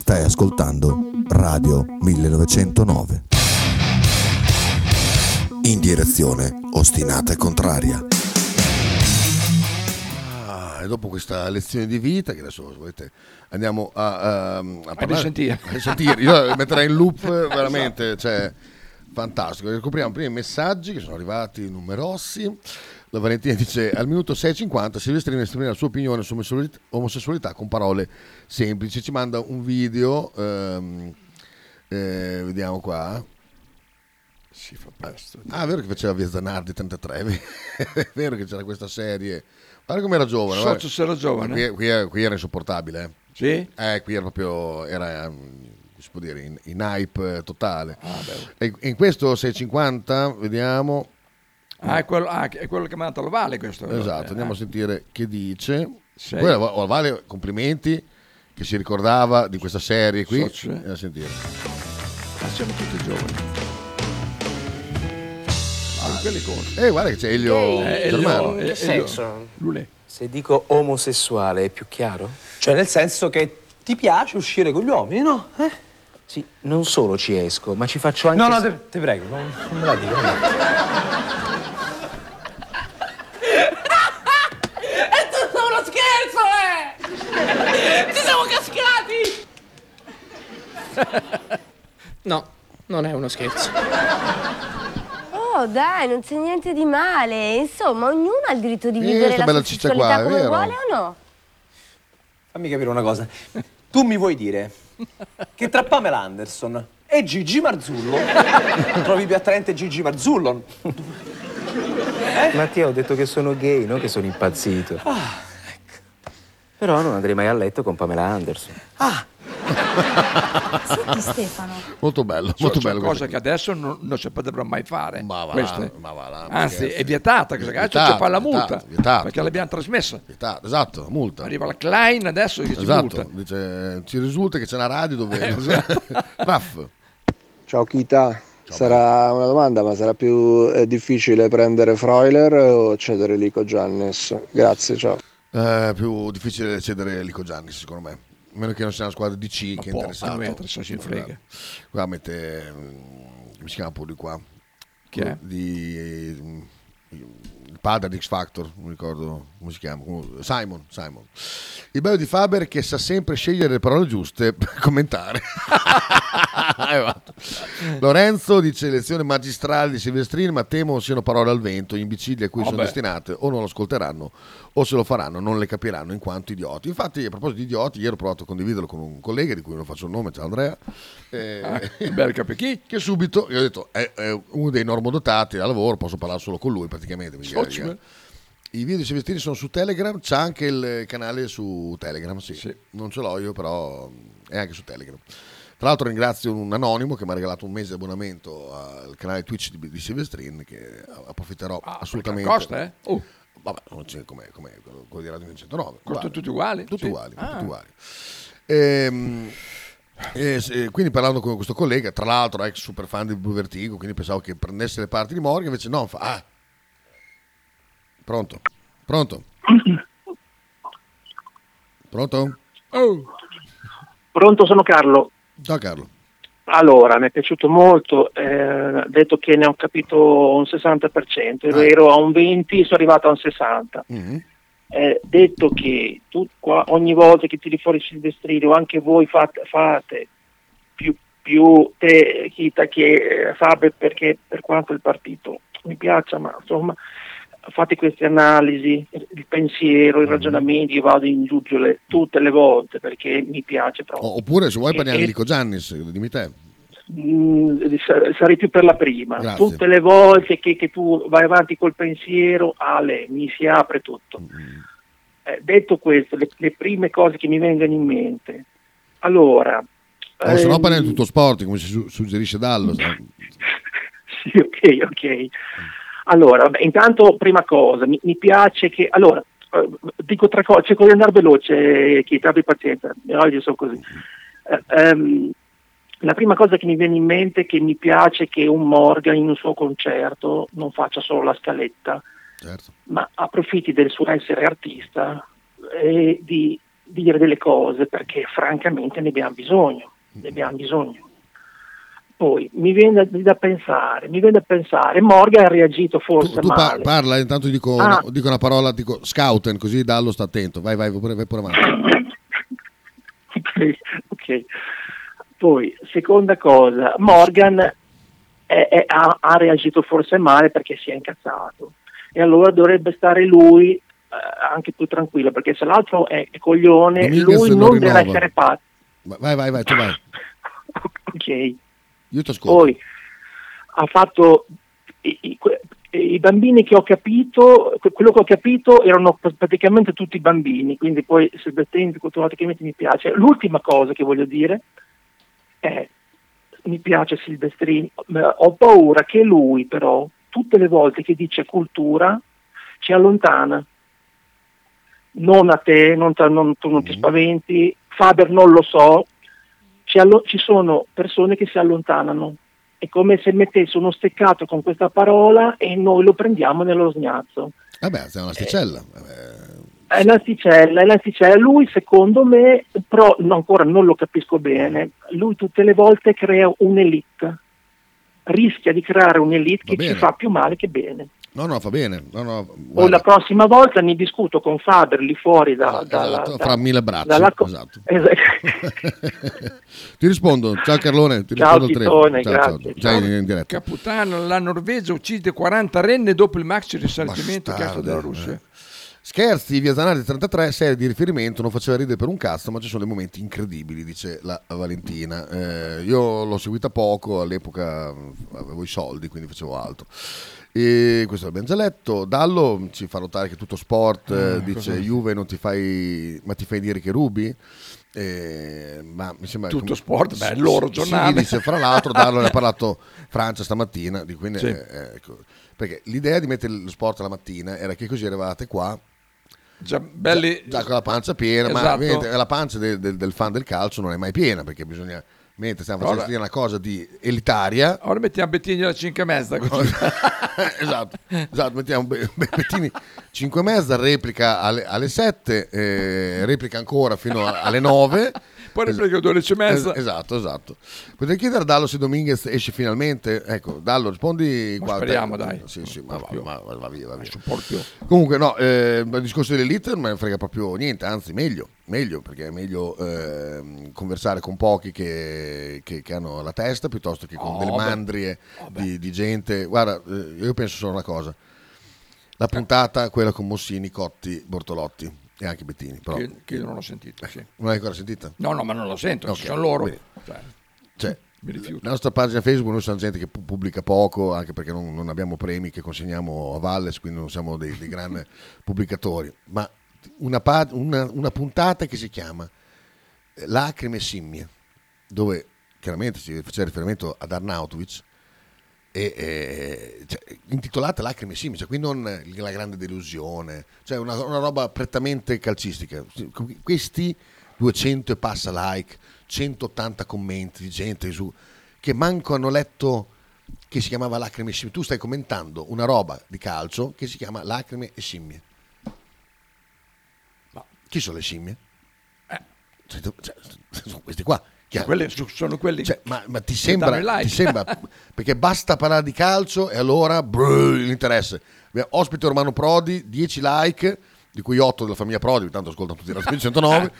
Stai ascoltando Radio 1909. In direzione ostinata e contraria. E dopo questa lezione di vita, che adesso volete, andiamo a parlare, a sentire. Io metterei in loop veramente, cioè fantastico. Ricopriamo i primi messaggi che sono arrivati numerosi. La Valentina dice: al minuto 6.50 Silvestrin esprime la sua opinione sull'omosessualità con parole semplici. Ci manda un video, vediamo qua. Si fa presto. Ah, è vero che faceva Via Zanardi 33, è vero che c'era questa serie. Guarda com'era giovane. Socio se era giovane. Qui era insopportabile. Sì? Qui era proprio... Era, si può dire, in hype totale. E in questo 6.50, vediamo... È quello che mi ha dato la Vale, questo. Esatto, andiamo a sentire che dice. Sì. Poi la Vale, complimenti, che si ricordava di questa serie qui. Andiamo a sentire. Ma siamo tutti giovani. Guarda che c'è Elio. Che senso? Se dico omosessuale è più chiaro? Cioè nel senso che ti piace uscire con gli uomini, no? Sì, non solo ci esco, ma ci faccio anche... No, te prego, non me la dico. No, non è uno scherzo. Oh dai, non c'è niente di male. Insomma, ognuno ha il diritto di vivere la sua sessualità come vuole o no? Fammi capire una cosa. Tu mi vuoi dire che tra Pamela Anderson e Gigi Marzullo trovi più attraente Gigi Marzullo? Mattia, ho detto che sono gay, non che sono impazzito. Ah, ecco. Però non andrei mai a letto con Pamela Anderson. Ah! Senti Stefano, molto bello cosa che adesso non si potrebbero mai fare, ma va là, anzi è vietata questa caccia, c'è la multa vietata, perché l'abbiamo trasmessa vietata, esatto, multa, arriva la Klein adesso che ci multa. Dice, ci risulta che c'è una radio dove Ciao Chita, sarà una domanda, ma sarà più difficile prendere Freuler o cedere Lico Giannis? Grazie, ciao. Più difficile cedere Lico Giannis, secondo me, meno che non sia una squadra di C che è interessata. Qua mette, come si chiama pure di qua? Chi è? Il padre di X Factor, non ricordo come si chiama. Simon. Il bello di Faber è che sa sempre scegliere le parole giuste per commentare. Lorenzo dice: lezione magistrale di Silvestrin, ma temo siano parole al vento, gli imbecilli a cui sono destinate o non lo ascolteranno o se lo faranno non le capiranno in quanto idioti. Infatti, a proposito di idioti, ieri ho provato a condividerlo con un collega di cui non faccio il nome, ciao Andrea, bel capecchi, che subito gli ho detto è uno dei normodotati da lavoro, posso parlare solo con lui praticamente. I video di Silvestrin sono su Telegram, c'è anche il canale su Telegram, sì. Non ce l'ho io, però è anche su Telegram. Tra l'altro ringrazio un anonimo che mi ha regalato un mese di abbonamento al canale Twitch di Silvestrin, che approfitterò assolutamente. Costa, Vabbè, non c'è come quello di Radio 109. Costano tutti uguali? Tutti uguali. Quindi parlando con questo collega, tra l'altro ex super fan di Blue Vertigo, quindi pensavo che prendesse le parti di Morgan, invece no, fa... Pronto? Pronto? Oh. Pronto, sono Carlo. Ciao Carlo. Allora, mi è piaciuto molto, detto che ne ho capito un 60%, ero a un 20%, sono arrivato a un 60%. Mm-hmm. Detto che tu qua, ogni volta che tiri fuori Silvestrin o anche voi fate più te Chita che Faber, perché per quanto il partito mi piaccia, ma insomma fate queste analisi, il pensiero, i ragionamenti, io vado in giuggiole tutte le volte perché mi piace proprio. Oppure se vuoi parliamo di Lico Giannis, dimmi te. Sarei più per la prima. Grazie. Tutte le volte che tu vai avanti col pensiero, mi si apre tutto. Mm. Detto questo, le prime cose che mi vengono in mente. Allora, No, se no parliamo di tutto sport, come si suggerisce Dallo. Sì, ok. Allora, beh, intanto prima cosa, mi piace che... Allora, dico tre cose, cerco di andare veloce, Chita, abbi pazienza, oggi sono così. La prima cosa che mi viene in mente è che mi piace che un Morgan in un suo concerto non faccia solo la scaletta, certo, ma approfitti del suo essere artista e di dire delle cose, perché francamente ne abbiamo bisogno. Poi mi viene da pensare, Morgan ha reagito forse male. Parla, intanto dico una parola, dico scouten, così Dallo sta attento. Vai pure avanti. Ok. Poi, seconda cosa, Morgan ha reagito forse male perché si è incazzato. E allora dovrebbe stare lui anche più tranquillo, perché se l'altro è coglione, lui non deve essere pazzo. Vai, tu vai. Ok. Io ti ascolto. Poi ha fatto i bambini che ho capito, quello che ho capito erano praticamente tutti i bambini, quindi poi se automaticamente mi piace. L'ultima cosa che voglio dire è mi piace Silvestrin, ho paura che lui però tutte le volte che dice cultura ci allontana. Non a te, tu non ti spaventi, Faber non lo so. Ci sono persone che si allontanano, è come se mettesse uno steccato con questa parola e noi lo prendiamo nello sgnazzo. Vabbè, è un'asticella. È l'asticella. Lui, secondo me, però ancora non lo capisco bene, lui tutte le volte crea un'elite, rischia di creare un'elite che ci fa più male che bene. No, fa bene. O la prossima volta mi discuto con Faber lì fuori fra mille braccia. Esatto. Ti rispondo. Ciao Carlone, Titone, grazie. Ciao. In diretta. Caputano, la Norvegia uccide 40 renne dopo il maxi risarcimento chiesto dalla Russia. Scherzi, via Zanardi 33, serie di riferimento, non faceva ridere per un cazzo, ma ci sono dei momenti incredibili, dice la Valentina. Io l'ho seguita poco, all'epoca avevo i soldi, quindi facevo altro. E questo l'abbiamo già letto. Dallo ci fa notare che tutto sport dice Juve non ti fai, ma ti fai dire che rubi. Ma mi sembra tutto sport, loro giornale. Sì, dice, fra l'altro Dallo ne ha parlato Francia stamattina, quindi, sì. Ecco, perché l'idea di mettere lo sport alla mattina era che così eravate qua. Già con la pancia piena, esatto. Ma la pancia del fan del calcio non è mai piena, perché bisogna mettere, stiamo facendo una cosa di elitaria. Ora mettiamo Bettini alle 5:30. Esatto, mettiamo Bettini 5:30, replica alle 7, replica ancora fino alle 9. Poi replica alle 12:30. Esatto. Potrei chiedere a Dallo se Dominguez esce finalmente. Ecco, Dallo, rispondi. Speriamo, dai. Sì, va via. Comunque, il discorso dell'elite non me ne frega proprio niente, anzi, meglio, perché è meglio conversare con pochi che hanno la testa piuttosto che con delle mandrie di gente. Guarda, io penso solo una cosa, la puntata, quella con Mossini, Cotti, Bortolotti e anche Bettini, però che non ho sentito, sì. Non l'hai ancora sentita? No, ma non lo sento, okay. Ci sono loro, cioè, mi rifiuto. La nostra pagina Facebook, noi siamo gente che pubblica poco, anche perché non abbiamo premi che consegniamo a Valles, quindi non siamo dei grandi pubblicatori, ma una puntata che si chiama Lacrime e Scimmie, dove chiaramente si faceva riferimento ad Arnautovic e intitolata Lacrime e Scimmie, cioè qui non la grande delusione, cioè una roba prettamente calcistica. Questi 200 e passa like, 180 commenti di gente su che manco hanno letto che si chiamava Lacrime e Scimmie. Tu stai commentando una roba di calcio che si chiama Lacrime e Scimmie. Chi sono le scimmie? Cioè, sono questi qua. Sono quelli. Cioè, ma ti sembra perché basta parlare di calcio e allora l'interesse. Ospite Romano Prodi, 10 like, di cui 8 della famiglia Prodi, tanto ascoltano tutti i Radio 109.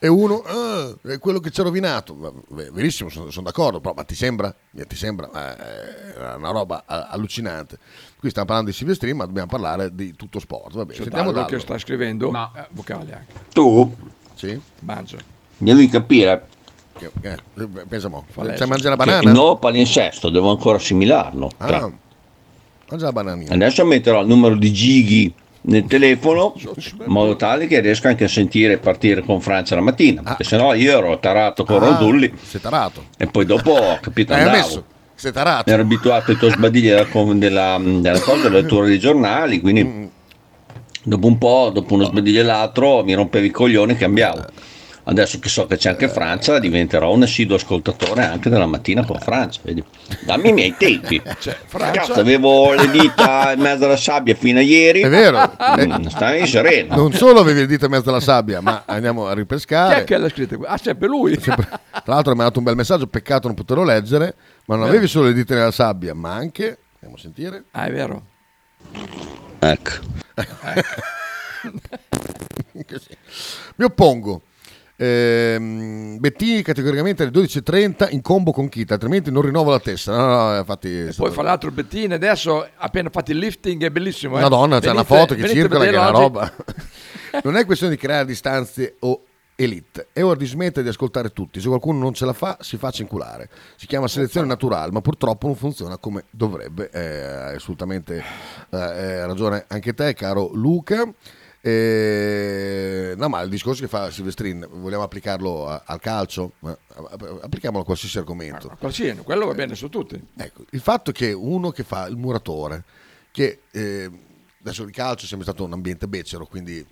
E uno è quello che ci ha rovinato. Verissimo, sono d'accordo, però ma ti sembra una roba allucinante. Qui stiamo parlando di Silvestrin, ma dobbiamo parlare di tutto sport. Vabbè, sentiamo Dallo che sta scrivendo, ma vocale anche. Tu? Sì. Mangia. Mi devi capire. Pensiamo. Cioè, mangia la banana? No, palinsesto, devo ancora assimilarlo. Mangia la bananina. Adesso metterò il numero di gighi nel telefono in modo tale che riesca anche a sentire partire con Francia la mattina, perché sennò io ero tarato con Ronzulli. Sei tarato. E poi dopo ho capito, andavo. Sei tarato. Ero abituato ai tuoi sbadigli della cosa, della lettura dei giornali, quindi dopo un po', dopo uno sbadiglio e l'altro, mi rompevi i coglioni e cambiavo. Adesso che so che c'è anche Francia, diventerò un assiduo ascoltatore anche della mattina con Francia. Vedi? Dammi i miei tempi. Cioè, Francia... Cazzo, avevo le dita in mezzo alla sabbia fino a ieri. È vero. Stavi sereno. Non solo avevi le dita in mezzo alla sabbia, ma andiamo a ripescare. Chi è che l'ha scritto? Ah, c'è per lui. Tra l'altro mi ha dato un bel messaggio, peccato non poterlo leggere, ma non avevi solo le dita nella sabbia, ma anche... Andiamo a sentire. Ah, è vero. Ecco. Mi oppongo. Bettini categoricamente alle 12.30 in combo con Chita, altrimenti non rinnova la testa. No, infatti, e poi fra l'altro il Bettini adesso ha appena fatto il lifting, è bellissimo. Madonna, c'è una foto che circola che è una roba. Non è questione di creare distanze o elite, è ora di smettere di ascoltare tutti. Se qualcuno non ce la fa, si faccia inculare. Si chiama selezione naturale, ma purtroppo non funziona come dovrebbe. Hai assolutamente ragione anche te, caro Luca. No, ma il discorso che fa Silvestrin vogliamo applicarlo al calcio, applichiamolo a qualsiasi argomento, qualsiasi, quello va bene su tutti. Ecco, il fatto che uno che fa il muratore, che adesso il calcio è sempre stato un ambiente becero, quindi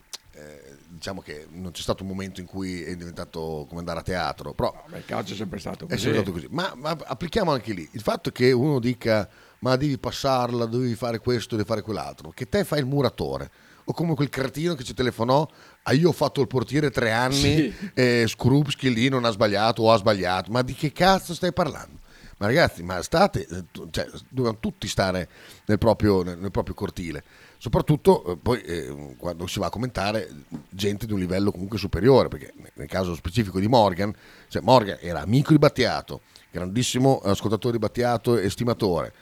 diciamo che non c'è stato un momento in cui è diventato come andare a teatro, però il calcio è sempre stato così, ma applichiamo anche lì il fatto che uno dica ma devi passarla, devi fare questo, devi fare quell'altro, che te fai il muratore. O come quel cretino che ci telefonò, io ho fatto il portiere 3 anni, Skrupski lì non ha sbagliato o ha sbagliato. Ma di che cazzo stai parlando? Ma ragazzi, ma state, cioè, dobbiamo tutti stare nel proprio cortile. Soprattutto poi quando si va a commentare gente di un livello comunque superiore, perché nel caso specifico di Morgan, cioè Morgan era amico di Battiato, grandissimo ascoltatore di Battiato e stimatore.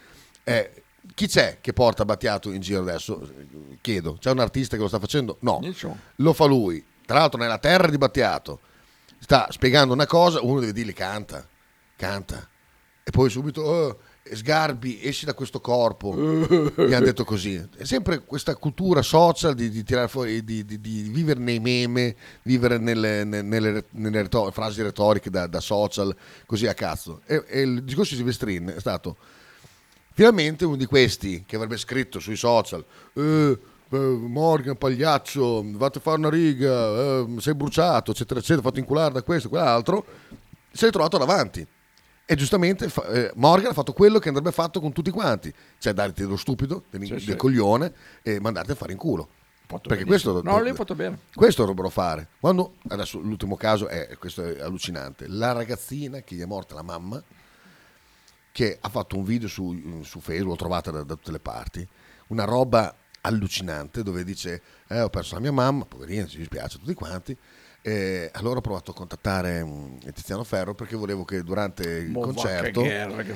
Chi c'è che porta Battiato in giro adesso? Chiedo, c'è un artista che lo sta facendo? No, lo fa lui, tra l'altro nella terra di Battiato, sta spiegando una cosa, uno deve dirgli canta e poi subito Sgarbi, esci da questo corpo, gli hanno detto così. È sempre questa cultura social di tirare fuori, di vivere nei meme, vivere nelle frasi retoriche da social, così a cazzo. E il discorso di Silvestrin è stato finalmente uno di questi che avrebbe scritto sui social Morgan pagliaccio, vate a fare una riga, sei bruciato, eccetera eccetera, fatto inculare da questo e quell'altro, si è trovato davanti e giustamente Morgan ha fatto quello che andrebbe fatto con tutti quanti, cioè darti dello stupido, del coglione e mandarti a fare in culo. Perché questo, no, l'hai fatto bene. Questo dovrebbero fare. Quando adesso l'ultimo caso questo è allucinante, la ragazzina che gli è morta la mamma, che ha fatto un video su Facebook, l'ho trovata da tutte le parti, una roba allucinante dove dice ho perso la mia mamma, poverina, ci dispiace a tutti quanti, allora ho provato a contattare Tiziano Ferro perché volevo che durante il concerto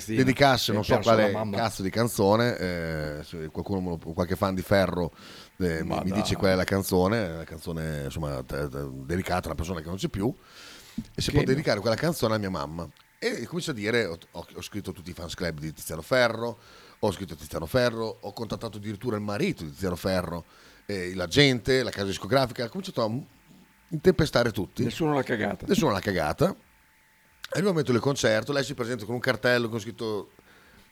dedicasse non so quale cazzo di canzone, se qualcuno qualche fan di Ferro mi dice qual è la canzone insomma, dedicata a una persona che non c'è più, e se può dedicare quella canzone a mia mamma. E comincio a dire, ho scritto tutti i fans club di Tiziano Ferro, ho contattato addirittura il marito di Tiziano Ferro, la gente, la casa discografica, ho cominciato a intempestare tutti. Nessuno l'ha cagata. Arriva al momento del concerto, lei si presenta con un cartello con scritto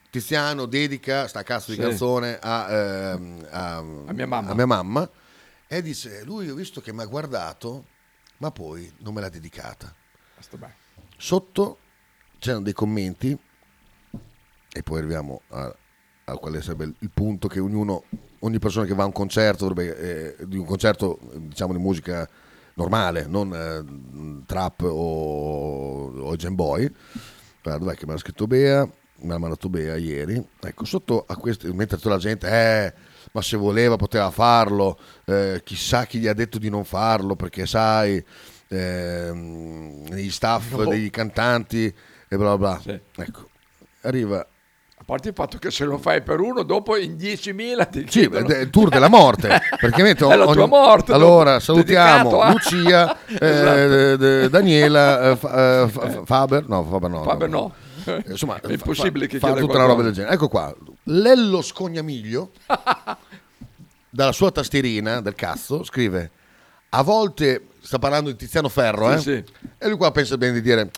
Tiziano dedica sta cazzo di canzone a mia mamma, e dice lui ho visto che mi ha guardato ma poi non me l'ha dedicata. Sotto c'erano dei commenti e poi arriviamo a quale sarebbe il punto che ogni persona che va a un concerto dovrebbe, di un concerto diciamo di musica normale, non trap o jamboy. Guarda, dov'è che me l'ha scritto Bea, me l'ha mandato Bea ieri, ecco, sotto a questo, mentre tutta la gente ma se voleva poteva farlo, chissà chi gli ha detto di non farlo perché sai gli staff dei cantanti e bla bla. Ecco, arriva, a parte il fatto che se lo fai per uno dopo in 10.000 ti chiedono. È il tour della morte praticamente, è la tua morte, allora salutiamo Lucia Daniela Faber no. Insomma è impossibile che fa tutta una roba del genere. Ecco qua Lello Scognamiglio dalla sua tastierina del cazzo, scrive: a volte, sta parlando di Tiziano Ferro, sì, sì. E lui qua pensa bene di dire: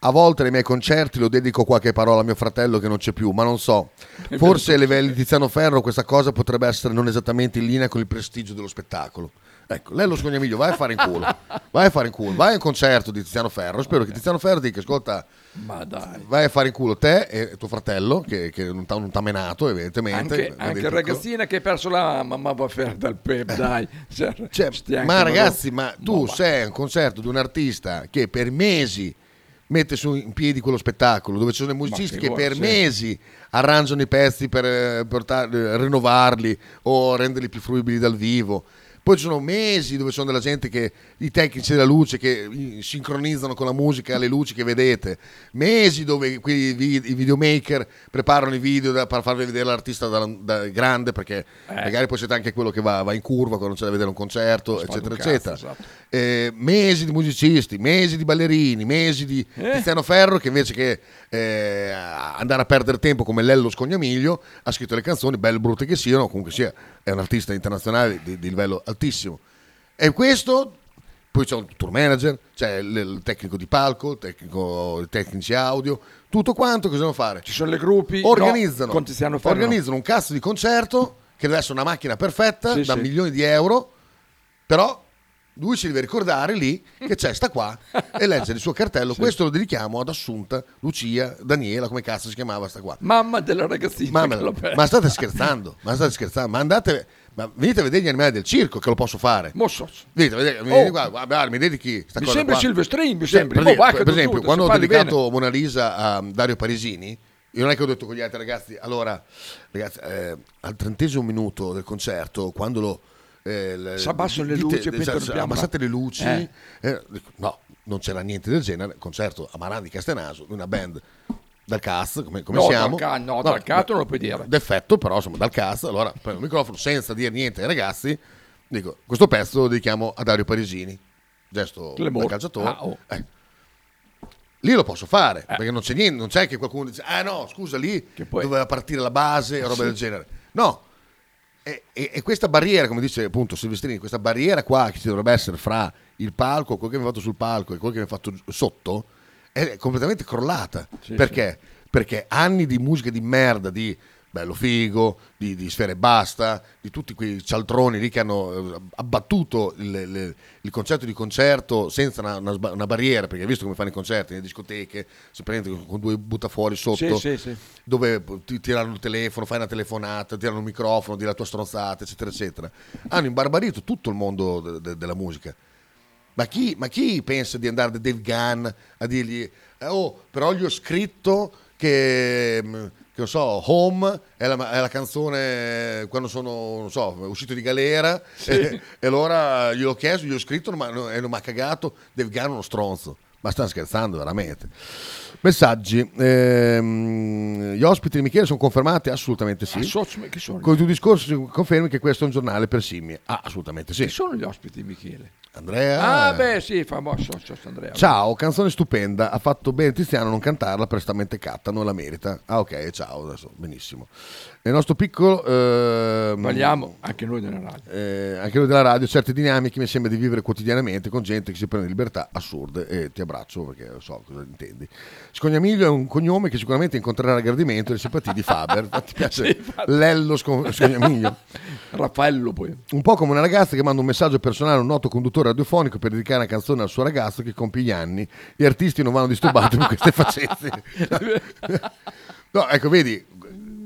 a volte nei miei concerti lo dedico qualche parola a mio fratello che non c'è più, ma non so, forse ai livelli di Tiziano Ferro questa cosa potrebbe essere non esattamente in linea con il prestigio dello spettacolo. Ecco, lei lo scognamiglio, vai a fare in culo, vai a fare in culo, vai a un concerto di Tiziano Ferro, spero che Tiziano Ferro dica: ascolta, ma dai, vai a fare in culo te e tuo fratello che non t'ha menato evidentemente, anche il ragazzina che ha perso la mamma va ferma dal Pep, dai, cioè, ma ragazzi, ma tu sei a un concerto di un artista che per mesi mette su in piedi quello spettacolo, dove ci sono i musicisti che per mesi arrangiano i pezzi per portarli, rinnovarli o renderli più fruibili dal vivo. Poi ci sono mesi dove sono della gente che, i tecnici della luce che sincronizzano con la musica le luci che vedete, mesi dove i videomaker preparano i video per farvi vedere l'artista da grande, perché magari poi siete anche quello che va in curva quando non c'è da vedere un concerto, eccetera, un cazzo, eccetera. Esatto. Mesi di musicisti, mesi di ballerini, mesi di Tiziano Ferro che invece che andare a perdere tempo come Lello Scognamiglio ha scritto le canzoni, belle brutte che siano, comunque sia è un artista internazionale di livello altissimo. E questo, poi c'è un tour manager, c'è il tecnico di palco, i tecnici audio, tutto quanto che devono fare. Ci sono le gruppi, organizzano un cazzo di concerto che deve essere una macchina perfetta, sì, da sì, milioni di euro, però lui si deve ricordare lì che c'è sta qua e leggere il suo cartello, sì. Questo lo dedichiamo ad Assunta, Lucia, Daniela, come cazzo si chiamava sta qua, mamma della ragazzina, ma state scherzando, ma andate, ma venite a vedere gli animali del circo che lo posso fare, venite a vedere, venite qua, mi dedichi sta cosa qua. Silvestrin, mi sembra Silvestrin, per esempio, quando ho dedicato Mona Lisa a Dario Parisini, io non è che ho detto con gli altri ragazzi, al 30° minuto del concerto, quando si abbassano le luci, abbassate le luci, no, non c'era niente del genere. Concerto a Marani Castenaso, una band dal cast, come siamo? Dal cast non lo puoi dire. D'effetto, però insomma, dal cast. Allora prendo il microfono senza dire niente ai ragazzi, dico: questo pezzo lo dedichiamo a Dario Parisini, gesto da calciatore. Lì lo posso fare, perché non c'è niente, non c'è che qualcuno dice: ah no, scusa, lì doveva partire la base, roba del genere. No. E questa barriera, come dice appunto Silvestrini, questa barriera qua che ci dovrebbe essere fra il palco, quello che mi ha fatto sul palco e quello che mi ha fatto sotto, è completamente crollata. Sì, perché? Sì. Perché anni di musica di merda, di Bello Figo, di Sfera e Basta, di tutti quei cialtroni lì che hanno abbattuto il concetto di concerto senza una barriera, perché hai visto come fanno i concerti nelle discoteche, si prendono con due buttafuori sotto, sì, sì, sì, dove ti tirano il telefono, fai una telefonata, tirano il microfono, dire la tua stronzata, eccetera, eccetera. Hanno imbarbarito tutto il mondo della musica. Ma chi pensa di andare da Dave Gunn a dirgli: oh, però gli ho scritto che non so, Home è la canzone quando sono, non so, uscito di galera, sì, e allora gliel'ho chiesto, gli ho scritto e non mi ha cagato. Dave Gunn è uno stronzo, ma stanno scherzando veramente. Messaggi, gli ospiti di Michele sono confermati? Assolutamente sì. Che sono? Con i tuoi discorsi confermi che questo è un giornale per scimmie? Ah, assolutamente sì. Chi sono gli ospiti di Michele? Andrea. Ah, beh, sì, famoso Andrea. Ciao, canzone stupenda. Ha fatto bene Tiziano a non cantarla, prestamente catta, non la merita. Ah, ok, ciao, adesso benissimo. Nel nostro piccolo parliamo anche noi della radio. Certe dinamiche mi sembra di vivere quotidianamente con gente che si prende libertà assurde, e ti abbraccio perché so cosa intendi. Scognamiglio è un cognome che sicuramente incontrerà gradimento e le simpatie di Faber. Ti piace? Sì, Lello Scognamiglio. Raffaello poi. Un po' come una ragazza che manda un messaggio personale a un noto conduttore radiofonico per dedicare una canzone al suo ragazzo che compie gli anni. Gli artisti non vanno disturbati con queste facezie. No, ecco, vedi,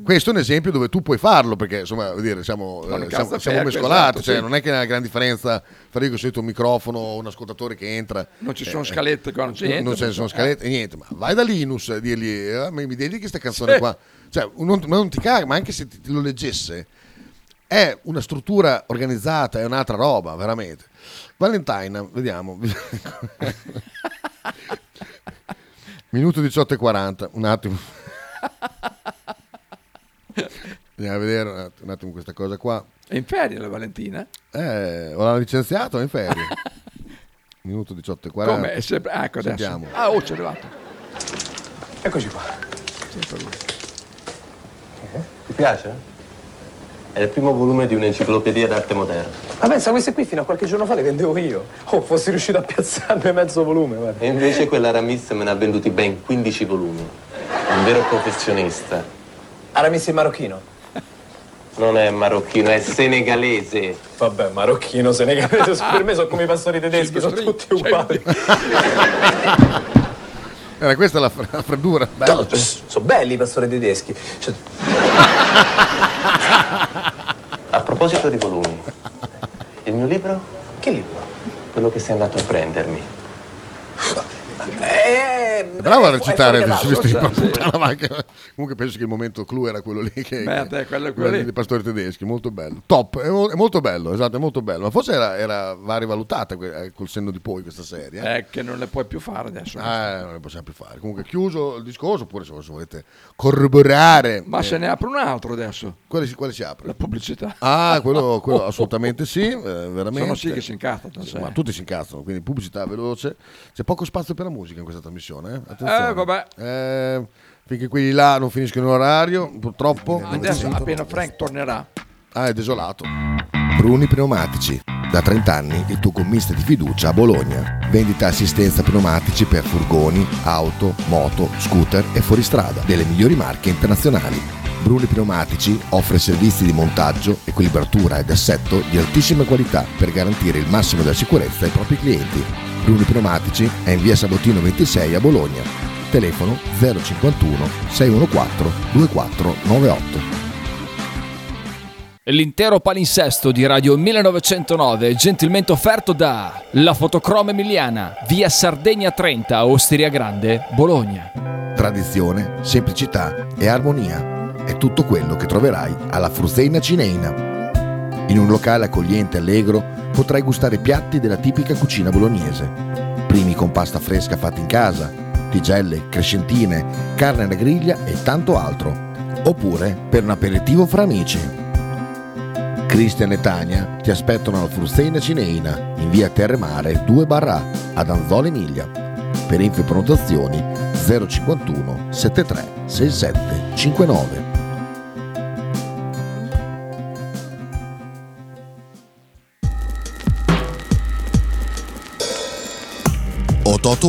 questo è un esempio dove tu puoi farlo, perché insomma, vuol dire, siamo mescolati, esatto, cioè, sì, non è che è una gran differenza fra io che sento un microfono o un ascoltatore che entra. Non ci sono scalette qua, niente, ma vai da Linus a dirgli: mi dedichi questa canzone, sì, qua, cioè, non ti caga, ma anche se lo leggesse. È una struttura organizzata, è un'altra roba, veramente. Valentina, vediamo. Minuto 18:40, un attimo. Andiamo a vedere un attimo questa cosa qua. È in ferie la Valentina? O l'hanno licenziato o è in ferie? Minuto 18:40. Come? È sempre... Ecco, adesso. C'è arrivato. Eccoci qua. Sempre lui. Ti piace? È il primo volume di un'enciclopedia d'arte moderna. Ma pensa, queste qui fino a qualche giorno fa le vendevo io. Oh, fossi riuscito a piazzarne mezzo volume, guarda. E invece quella Ramis me ne ha venduti ben 15 volumi. È un vero professionista. Aramis è marocchino? Non è marocchino, è senegalese. Vabbè, marocchino, senegalese, per me sono come i pastori tedeschi, sono tutti uguali. Era questa la freddura. No, sono belli i pastori tedeschi. Cioè... A proposito di volumi, il mio libro? Che libro? Quello che sei andato a prendermi. Bravo a recitare, comunque penso che il momento clou era quello lì, che quello dei pastori tedeschi, molto bello, top, è molto bello, esatto, è molto bello, ma forse va rivalutata col senno di poi questa serie. È che non le puoi più fare adesso. Non le possiamo più fare. Comunque chiuso il discorso, oppure se volete corroborare. Ma se ne apre un altro adesso. Quale si apre? La pubblicità. Ah, quello assolutamente sì, veramente. Sono sì che si incazzano. Ma tutti si incazzano, quindi pubblicità veloce, c'è poco spazio per la musica in questa trasmissione. Attenzione. Vabbè. Finché quelli là non finiscono l'orario, purtroppo. Adesso appena Frank tornerà. Ah, è desolato. Bruni Pneumatici. Da 30 anni il tuo gommista di fiducia a Bologna. Vendita assistenza pneumatici per furgoni, auto, moto, scooter e fuoristrada delle migliori marche internazionali. Bruni Pneumatici offre servizi di montaggio, equilibratura ed assetto di altissima qualità per garantire il massimo della sicurezza ai propri clienti. Bruni Pneumatici è in via Sabotino 26 a Bologna, telefono 051 614 2498. L'intero palinsesto di Radio 1909 gentilmente offerto da La Fotocroma Emiliana, via Sardegna 30, Osteria Grande, Bologna. Tradizione, semplicità e armonia è tutto quello che troverai alla Fursëina Cinëina. In un locale accogliente e allegro potrai gustare piatti della tipica cucina bolognese. Primi con pasta fresca fatta in casa, tigelle, crescentine, carne alla griglia e tanto altro. Oppure per un aperitivo fra amici. Cristian e Tania ti aspettano alla Fursëina Cinëina in via Terremare 2/A ad Anzola Emilia. Per info e prenotazioni 051 73 67 59. Ototo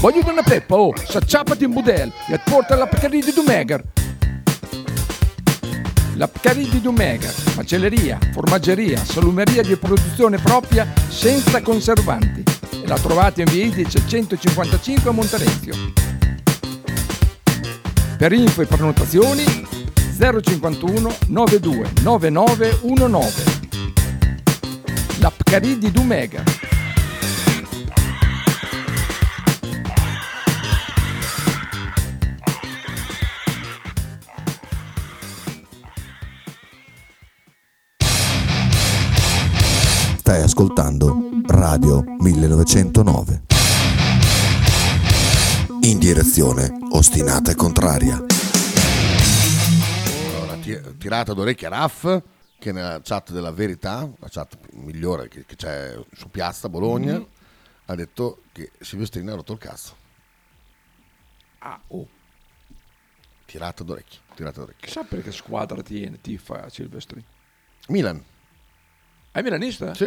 Voglio una peppa, oh, s'acciappati in budel e porta la Pcarì ed Dumegar. La Pcarì ed Dumegar, macelleria, formaggeria, salumeria di produzione propria senza conservanti. E la trovate in via Idice 155 a Monterenzio. Per info e prenotazioni 051 92 9919. La Pcarì ed Dumegar. Stai ascoltando Radio 1909. In direzione ostinata e contraria. Allora, tirata d'orecchia Raff, che nella chat della verità, la chat migliore che c'è su Piazza Bologna, ha detto che Silvestrin ha rotto il cazzo. Ah, oh. Tirata d'orecchio. Chissà per che squadra tifa Silvestrin. Milan. È milanista? Sì.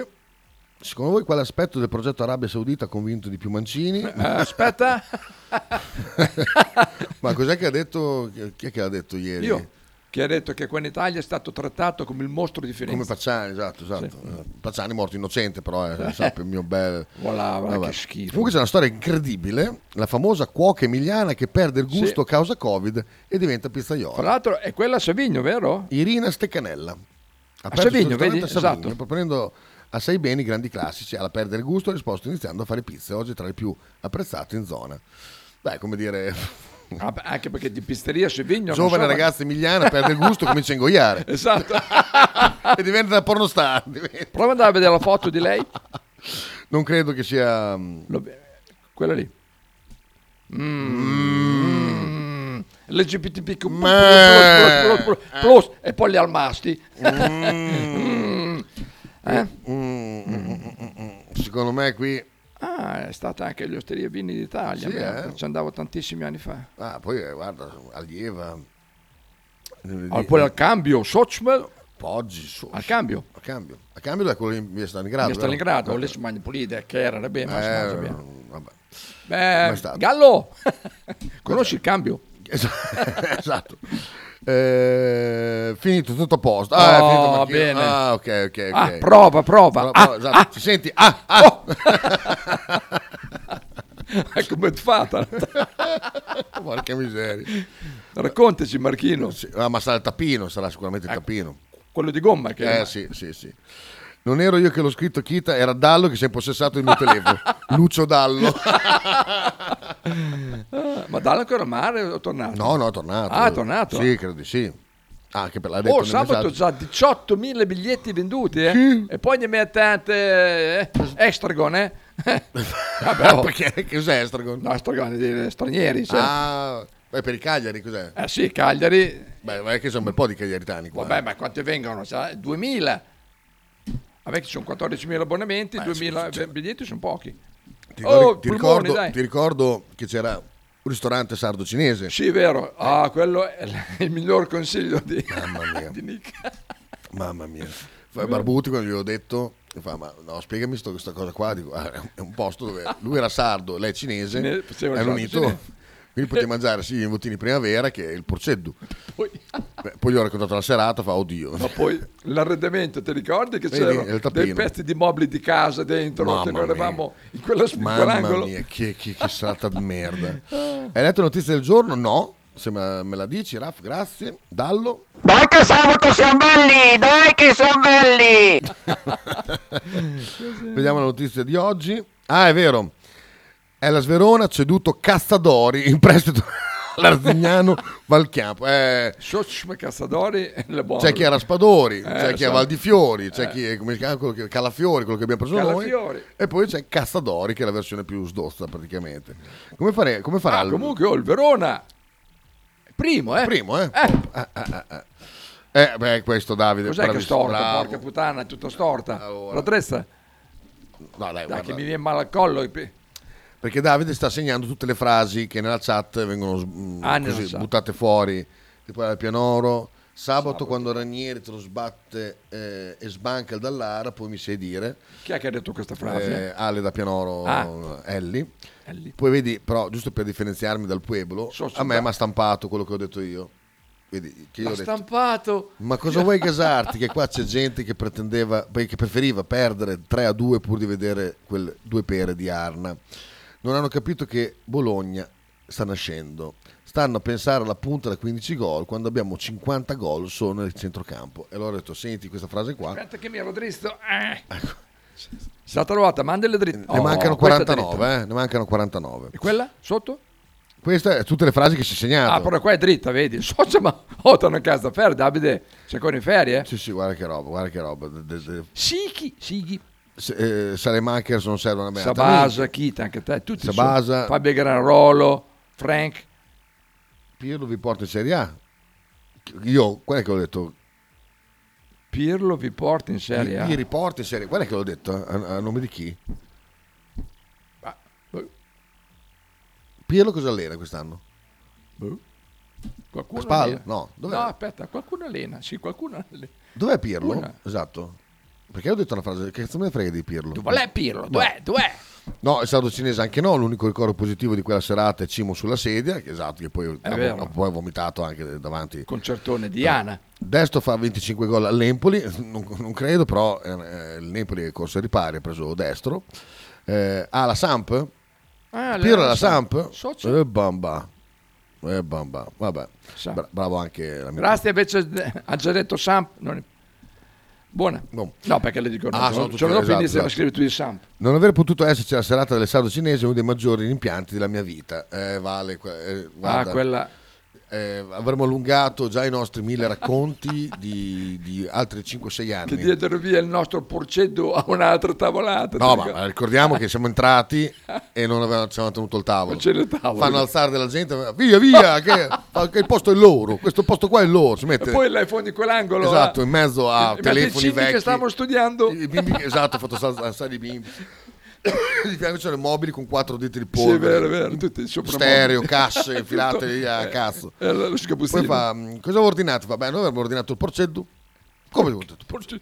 Secondo voi quale aspetto del progetto Arabia Saudita ha convinto di più Mancini? Aspetta. Ma cos'è che ha detto? Chi è che l'ha detto ieri? Io. Che ha detto che qua in Italia è stato trattato come il mostro di Firenze. Come Pacciani, esatto. Sì. Pacciani morto innocente, però, sempre il mio bel... Voilà, che schifo. Comunque c'è una storia incredibile, la famosa cuoca emiliana che perde il gusto a causa Covid e diventa pizzaiola. Tra l'altro è quella a Savigno, vero? Irina Steccanella. A Savigno, vedi? A Savigno, esatto. Proponendo assai bene i grandi classici, alla perdere il gusto ha risposto iniziando a fare pizze, oggi tra le più apprezzate in zona. Beh, come dire... Ah, anche perché di pizzeria Savigno giovane ragazza emiliana perde il gusto, comincia a ingoiare, esatto. E diventa una pornostar. Prova ad andare a vedere la foto di lei. Non credo che sia quella lì. LGBTQ plus e poi gli almasti. Secondo me qui è stata anche l'Osteria Vini d'Italia, ci andavo tantissimi anni fa. Poi guarda, allieva. Poi al cambio, Sochmel. Poggi, Sochmel. Al cambio da quello in via Stalingrado. Via Stalingrado, lì si mangia pulite, che era, beh, ma Gallo, conosci il cambio? Esatto. Finito, tutto a posto. È finito bene. Okay. Prova. Esatto. Ci senti? Come è fatta? Porca miseria. Raccontaci, Marchino. Ma sarà il tappino, sarà sicuramente il tappino. Quello di gomma che sì. Non ero io che l'ho scritto, Chita, era Dallo che si è impossessato il mio telefono. Lucio Dallo. Ma Dallo ancora a mare o è tornato? No, è tornato. È tornato? Sì, credo di sì. Anche per l'ha detto nel sabato messaggio. Già 18.000 biglietti venduti, sì. E poi ne mettete Estragon, eh? Vabbè, perché cos'è Estragon? No, Estragon è di stranieri, sì. Beh, per i Cagliari cos'è? Sì, Cagliari. Beh, ma è che sono un bel po' di cagliaritani qua. Vabbè, ma quanti vengono? 2.000. Vabbè, ci sono 14.000 abbonamenti, 2.000 biglietti sono pochi. Ti ricordo che c'era un ristorante sardo-cinese. Sì, vero. Quello è il miglior consiglio di Nick. Mamma mia. Barbuti, quando gli ho detto, mi fa, ma no, spiegami questa cosa qua. Dico, è un posto dove lui era sardo, lei cinese, erano unito. Cinese. Quindi potevi mangiare sia i votini primavera che il porceddu. Poi gli ho raccontato la serata, fa oddio. Ma poi l'arredamento, ti ricordi che c'erano dei pezzi di mobili di casa dentro? Che eravamo in quell'angolo. Mamma mia, che serata di merda. Hai letto la notizia del giorno? No. Se me la dici, Raf, grazie. Dallo. Dai che sabato siamo belli, dai che siamo belli. Vediamo la notizia di oggi. È vero. È la Sverona ceduto Castadori in prestito all'Arzignano Valchiampo. Castadori è la buona. C'è chi è Raspadori, c'è chi è Valdifiori, c'è chi è Calafiori, quello che abbiamo preso noi. E poi c'è Castadori che è la versione più sdozza praticamente. Come farà? Comunque il Verona primo, eh? Beh, questo Davide. Cos'è che è storta? Bravo. Porca puttana, è tutta storta. Allora. La trezza? No, dai che mi viene male al collo. Perché Davide sta segnando tutte le frasi che nella chat vengono così buttate fuori. Tipo al Pianoro, sabato quando Ranieri te lo sbatte e sbanca il Dallara, poi mi sai dire. Chi è che ha detto questa frase? Ale da Pianoro, Elli. Poi vedi, però giusto per differenziarmi dal pueblo, a me mi ha stampato quello che ho detto io. Vedi, che io ho detto, stampato. Ma cosa vuoi gasarti? Che qua c'è gente che preferiva perdere 3-2 pur di vedere quel due pere di Arna. Non hanno capito che Bologna sta nascendo. Stanno a pensare alla punta da 15 gol quando abbiamo 50 gol solo nel centrocampo. E allora ho detto, senti questa frase qua. Aspetta che mi ero dritto. Ecco. Si è trovata, mandele dritte. Ne mancano 49, Ne mancano 49. E quella sotto? Questa è tutte le frasi che si è segnato. Però qua è dritta, vedi. Ma t'hanno a casa per Davide. C'è ancora in ferie? Sì, guarda che roba. Sighi. Salemaker non serve una merda. Sabasa, Chita, anche te, tutti. Sabasa, Fabio Granrolo, Frank. Pirlo vi porta in Serie A. Io, qual è che ho detto? Pirlo vi porta in Serie A. Vi riporta in Serie A. Qual è che l'ho detto? A nome di chi? Pirlo cosa allena quest'anno? Qualcuno Spal? Allena. No, dov'è? No, aspetta, qualcuno allena. Sì, qualcuno allena. Dov'è Pirlo? Esatto. Perché ho detto una frase? Che cazzo me ne frega di Pirlo? Tu vuoi Pirlo? Tu è. No, è stato cinese anche no. L'unico ricordo positivo di quella serata è Cimo sulla sedia. Esatto, che poi ha vomitato anche davanti. Concertone di Ana. Destro fa 25 gol all'Empoli. Non credo, però il Napoli è corso ai ripari. Ha preso Destro. La Samp? Pirlo alla Samp? Socio. E bamba. Vabbè. Samp. Bravo anche la mia. Rasti invece ha già detto Samp. Non è... Buona. No, perché le dicono esatto. Scrivi tu di Samp. Non aver potuto esserci la serata dell'estate cinese, uno dei maggiori rimpianti della mia vita. Guarda, quella... avremmo allungato già i nostri 1000 racconti di altri 5-6 anni. Che diedero via il nostro porceddu a un'altra tavolata. No, ma ricordiamo che siamo entrati e non ci hanno tenuto il tavolo. Fanno alzare della gente, via, che il posto è loro, questo posto qua è loro. Si mette... E poi l'iPhone di quell'angolo. Esatto, in mezzo a telefoni vecchi. Che stavamo studiando. I bimbi, esatto, ho fatto alzare i bimbi. Di fianco c'erano mobili con 4 diti di polvere, sì, vero, tutti stereo, casse infilate lì a cazzo. Poi fa, cosa avevo ordinato? Vabbè, noi avevamo ordinato il porceddu. Come avevo ordinato il porceddu?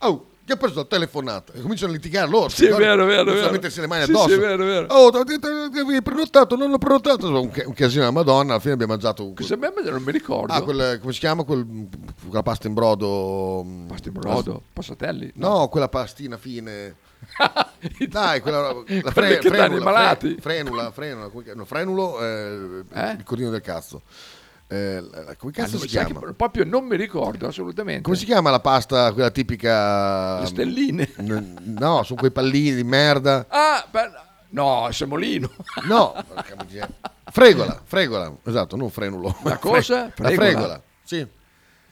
Oh, chi ha preso la telefonata? E cominciano a litigare loro. Sì, è vero. Cominciano a mettersi le mani addosso. Sì, vero. Oh, avevi prenotato, non l'ho prenotato. Un casino alla Madonna, alla fine abbiamo mangiato... Cosa abbiamo mangiato? Non mi ricordo. Come si chiama? Quella pasta in brodo... Pasta in brodo? Passatelli? No, quella pastina fine... Dai, la frenulo, il cordino del cazzo. Come cazzo si chiama? Proprio non mi ricordo assolutamente. Come si chiama la pasta, quella tipica? Le stelline. No, sono quei pallini di merda. No, semolino. No, fregola, esatto, non frenulo. La cosa? La fregola. Sì.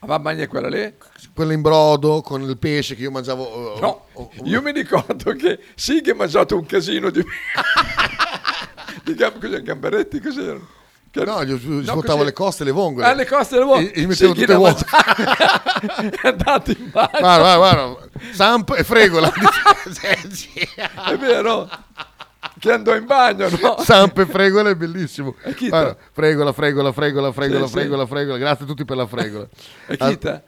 Ma mangia quella lì? Quella in brodo con il pesce che io mangiavo. Io mi ricordo che ha mangiato un casino di. Di gamberetti, cos'erano? No, gli svuotavo le coste e le vongole. Le coste e le vongole. E gli mettevo tutte vuote. È andato in bagno. Guarda. Samp e fregola. È vero. Che andò in bagno, no? Samp e fregola è bellissimo. Guarda, fregola. Grazie a tutti per la fregola. E Chita?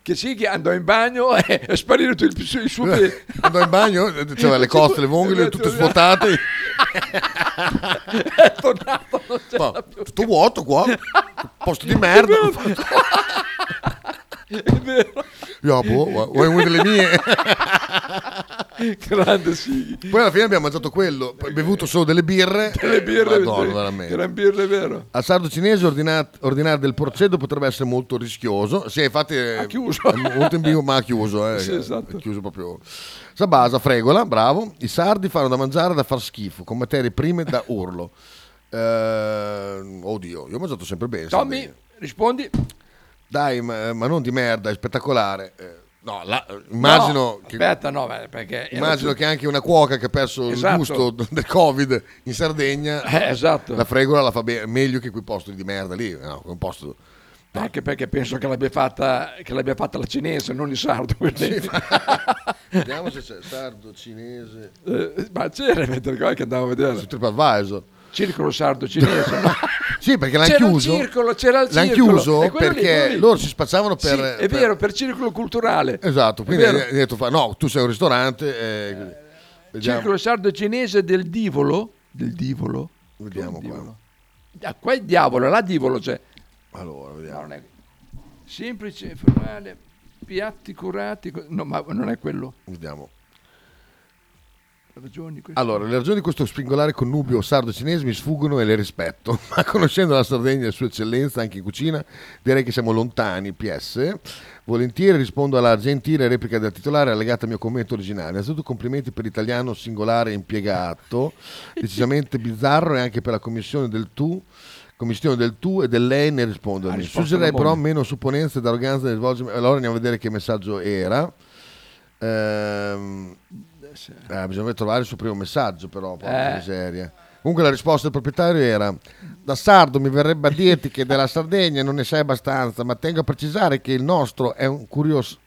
Che sì, che andò in bagno e sparire tutto il suo piede. Andò in bagno, cioè le coste, le vongole tutte svuotate. È tornato, non c'era più. Tutto vuoto qua, posto di merda. È vero. Io, vuoi una delle mie? Grande Sighi. Poi alla fine abbiamo mangiato quello, poi bevuto solo delle birre. Madonna, veramente. Gran birre, vero. Al sardo cinese ordinare del porceddu potrebbe essere molto rischioso. Sì, infatti ha chiuso. È molto in vivo, ma ha chiuso, Sì, esatto. È chiuso proprio. Sabasa, fregola, bravo. I sardi fanno da mangiare da far schifo, con materie prime da urlo. Oddio, io ho mangiato sempre bene. Tommy, rispondi. Dai, ma non di merda, è spettacolare. Immagino. No, aspetta, perché. Immagino che anche una cuoca che ha perso il gusto del Covid in Sardegna, la fregola la fa meglio che quei posti di merda lì. No, un posto. Anche perché penso che l'abbia fatta la cinese, non il sardo. Vediamo se c'è sardo cinese. Ma c'era, che andavo a vedere. Su TripAdvisor. Circolo sardo cinese, no? Sì, perché l'hanno chiuso. L'hanno chiuso perché loro si spazzavano per... Sì, è vero, per circolo culturale. Esatto, quindi hai detto, tu sei un ristorante... circolo sardo cinese del Divolo. Vediamo qua. Qua è il diavolo, là Divolo c'è. Allora, vediamo. Semplice, formale, piatti curati... No, ma non è quello. Vediamo. Allora, le ragioni di questo spingolare connubio sardo-cinese mi sfuggono e le rispetto, ma conoscendo la Sardegna e le sue eccellenze anche in cucina, direi che siamo lontani. PS, volentieri rispondo alla gentile replica del titolare allegata al mio commento originale. Innanzitutto complimenti per l'italiano singolare impiegato, decisamente bizzarro, e anche per la commissione del tu e del lei nel rispondermi. Suggerirei però meno supponenze ed arroganza nel svolgimento. Allora andiamo a vedere che messaggio era. Bisogna trovare il suo primo messaggio, però miseria. Comunque la risposta del proprietario era: da sardo mi verrebbe a dirti che della Sardegna non ne sai abbastanza, ma tengo a precisare che il nostro è un curioso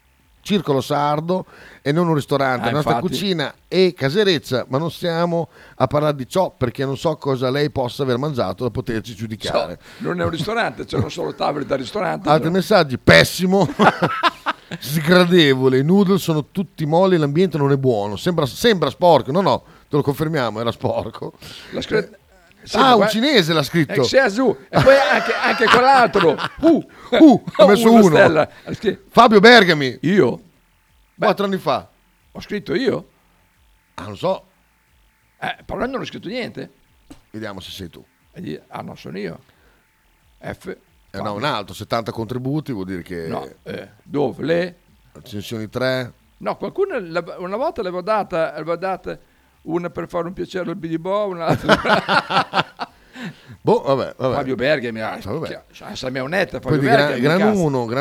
circolo sardo e non un ristorante. La nostra cucina è casereccia, ma non stiamo a parlare di ciò perché non so cosa lei possa aver mangiato da poterci giudicare. Non è un ristorante, c'erano solo tavoli da ristorante. Altri messaggi, pessimo. sgradevole, i noodle sono tutti molli, l'ambiente non è buono, sembra sporco, no, te lo confermiamo, era sporco. Un cinese l'ha scritto. E poi anche quell'altro. Ho messo uno. Fabio Bergami. Io? 4 anni fa. Ho scritto io? Non so. Però non ho scritto niente. Vediamo se sei tu. Non sono io. F. No, un altro, 70 contributi vuol dire che... No, dove? Le? Recensioni 3. No, qualcuno una volta l'avevo data una per fare un piacere al Bilibò, un'altra... Vabbè. Fabio Berghe mi ha... Samia Unetta, Fabio Berghe. Gran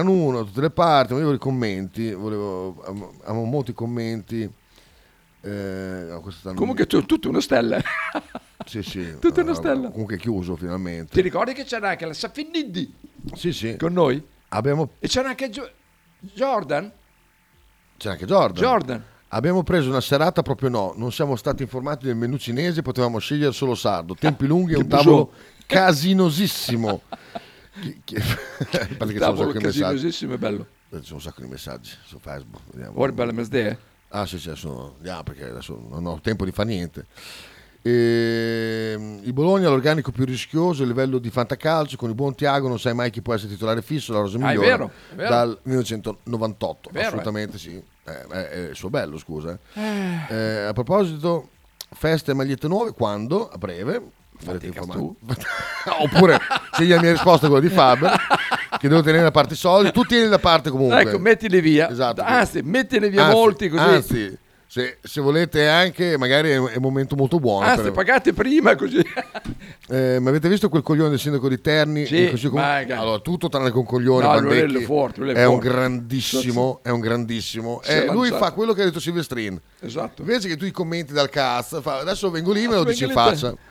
uno, tutte le parti, ma io i commenti, avevo molti commenti. Comunque tutto una stella. Sì. Tutto una stella. Comunque chiuso finalmente. Ti ricordi che c'era anche la Safiniddi? Sì. Con noi? E c'era anche Jordan? Abbiamo preso una serata proprio non siamo stati informati del menù cinese, potevamo scegliere solo sardo, tempi lunghi e un tavolo casinosissimo. Il tavolo casinosissimo è bello. Ci sono un sacco di messaggi su Facebook. Ora è bella mesdea. Sì, adesso andiamo perché adesso non ho tempo di fare niente. Il Bologna l'organico più rischioso a livello di fantacalcio, con il buon Tiago non sai mai chi può essere titolare fisso, la rosa migliore è vero. Dal 1998 vero, assolutamente sì, è il suo bello, scusa. A proposito, feste e magliette nuove, quando? A breve. Oppure se la mia risposta è quella di Faber che devo tenere da parte i soldi, tu tieni da parte comunque, ecco, mettili via, esatto, anzi mettili via molti, così anzi se volete anche magari è un momento molto buono, pagate prima così. Ma avete visto quel coglione del sindaco di Terni? Sì, così allora tutto tranne con coglione, Bandecchi è un grandissimo, lui fa quello che ha detto Silvestrin, esatto, invece che tu i commenti dal cazzo adesso vengo lì e me lo dici in faccia.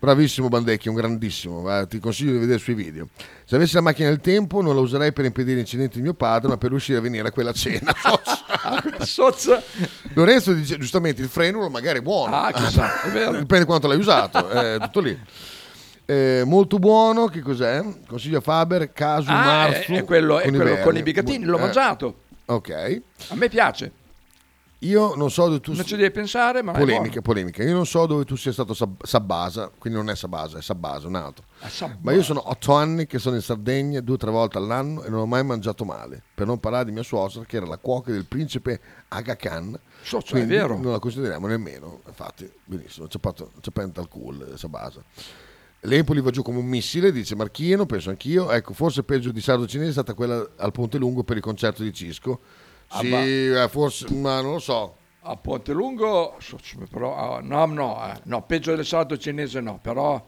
Bravissimo Bandecchi, un grandissimo, ti consiglio di vedere sui video. Se avessi la macchina del tempo non la userei per impedire incidenti di mio padre, ma per riuscire a venire a quella cena. Lorenzo dice giustamente il frenulo magari è buono, chissà, è vero. Dipende quanto l'hai usato, è tutto lì. Molto buono, che cos'è? Consiglio a Faber, Casu Marzu è quello con i bigatini, l'ho mangiato, ok, a me piace. Io non so dove tu non ci devi pensare, ma polemica. Io non so dove tu sia stato Sabbasa, quindi non è Sabbasa, è Sabbasa, un altro. Ma io sono 8 anni che sono in Sardegna 2 o 3 volte all'anno e non ho mai mangiato male. Per non parlare di mia suocera che era la cuoca del principe Aga Khan. È vero. Non la consideriamo nemmeno. Infatti, benissimo, c'è penta al culo Sabbasa. L'Empoli va giù come un missile, dice Marchino, penso anch'io. Ecco, forse peggio di sardo cinese è stata quella al Ponte Lungo per il concerto di Cisco. Sì, forse, ma non lo so. A Ponte Lungo, però no, peggio del sardo cinese no, però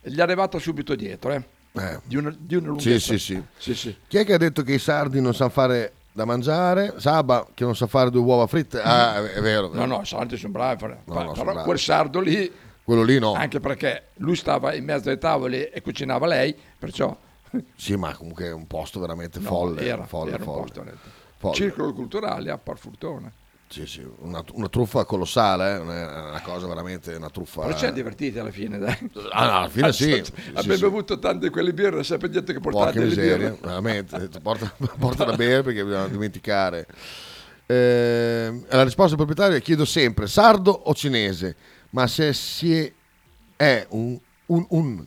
gli è arrivata subito dietro, di una lunghezza. Sì. Chi è che ha detto che i sardi non sanno fare da mangiare? Saba che non sa fare 2 uova fritte. È vero. No, i sardi sono bravi, però quel sardo lì, quello lì no. Anche perché lui stava in mezzo ai tavoli e cucinava lei, perciò. Sì, ma comunque è un posto veramente folle, era folle. Circolo culturale a Parfurtone. Sì, una truffa colossale, una cosa veramente una truffa. Però ci siamo divertiti alla fine, dai. Alla fine sì. Abbiamo bevuto tante quelle birre, sempre detto che portate le birre. Veramente, porta da bere perché bisogna dimenticare. La risposta del proprietario chiedo sempre sardo o cinese, ma se è un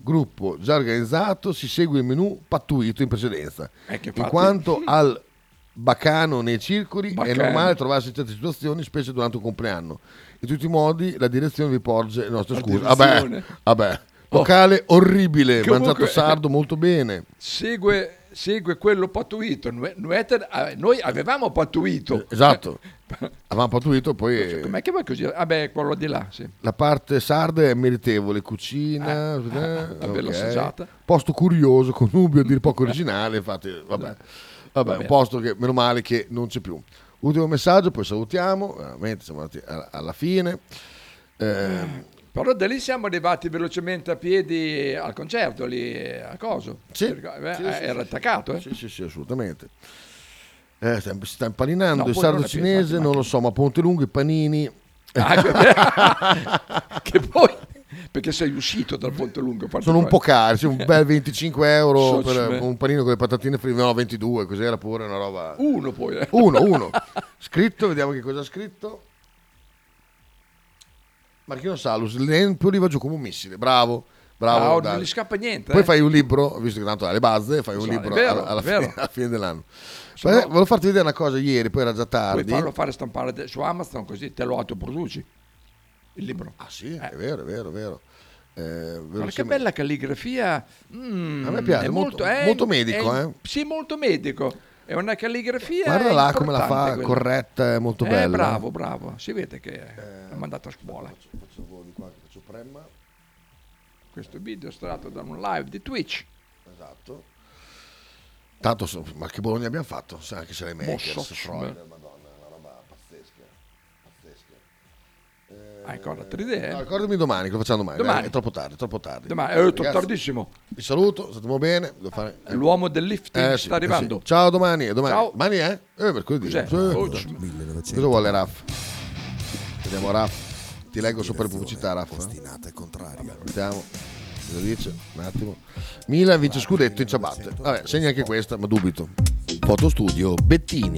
gruppo già organizzato si segue il menù pattuito in precedenza. In quanto al Bacano nei circoli è normale trovarsi in certe situazioni, specie durante un compleanno. In tutti i modi la direzione vi porge le nostre scuse. Vabbè. Locale orribile, comunque, mangiato sardo molto bene. Segue quello pattuito. Noi avevamo pattuito. Esatto. Avevamo pattuito poi. Cioè, com'è che va così? Quello di là, sì. La parte sarda è meritevole, cucina, bella assaggiata. Posto curioso, connubio a dir poco originale, infatti, vabbè. Vabbè, un posto che meno male che non c'è più. Ultimo messaggio, poi salutiamo. Veramente siamo andati alla fine. Però da lì siamo arrivati velocemente a piedi al concerto lì a coso. Sì, attaccato. Sì, assolutamente. Sta impaninando il sardo cinese, non lo so, ma a Ponte Lungo i panini. Che poi perché sei uscito dal Ponte Lungo. Sono un po' cari, un bel 25 euro per un panino con le patatine fritte, no 22, cos'era pure una roba. Uno poi. Uno. Scritto, vediamo che cosa ha scritto. Marchino Salus, l'Empoli va giù come un missile, bravo. Non gli scappa niente. Poi fai un libro, visto che tanto ha le bazze, fai un libro alla fine dell'anno. Volevo farti vedere una cosa ieri, poi era già tardi. Puoi farlo fare stampare su Amazon, così te lo autoproduci il libro. Ah sì, è vero. Ma che bella calligrafia. A me piace, molto medico. Sì, molto medico. È una calligrafia. Guarda là come la fa, quella corretta, è molto bella. Bravo. Si vede che l'ha mandato a scuola. Faccio il volo di qua, faccio premma. Questo video è stato da un live di Twitch. Esatto. Tanto, ma che Bologna abbiamo fatto? Sai anche se l'hai messo. Madonna, una roba pazzesca. Hai ancora 3D? No, ricordami domani, lo facciamo domani. È troppo tardi. Domani è tardissimo. Vi saluto, stiamo bene. Devo fare... L'uomo del lifting sta arrivando. Sì. Ciao, domani. Ciao. Domani è? Mercoledì. Cosa vuole Raff? Vediamo Raff. Ti leggo sopra le pubblicità, Raff. Vediamo cosa dice. Un attimo. Milan vince scudetto in ciabatte. Vabbè, segna anche questa, ma dubito. Fotostudio Bettini,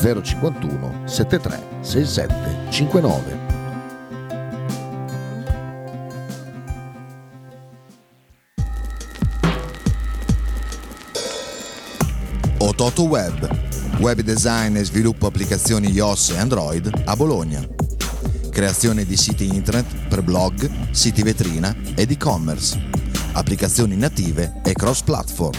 051 73 67 59. Ototo Web design e sviluppo applicazioni iOS e Android a Bologna. Creazione di siti internet per blog, siti vetrina ed e-commerce, applicazioni native e cross-platform.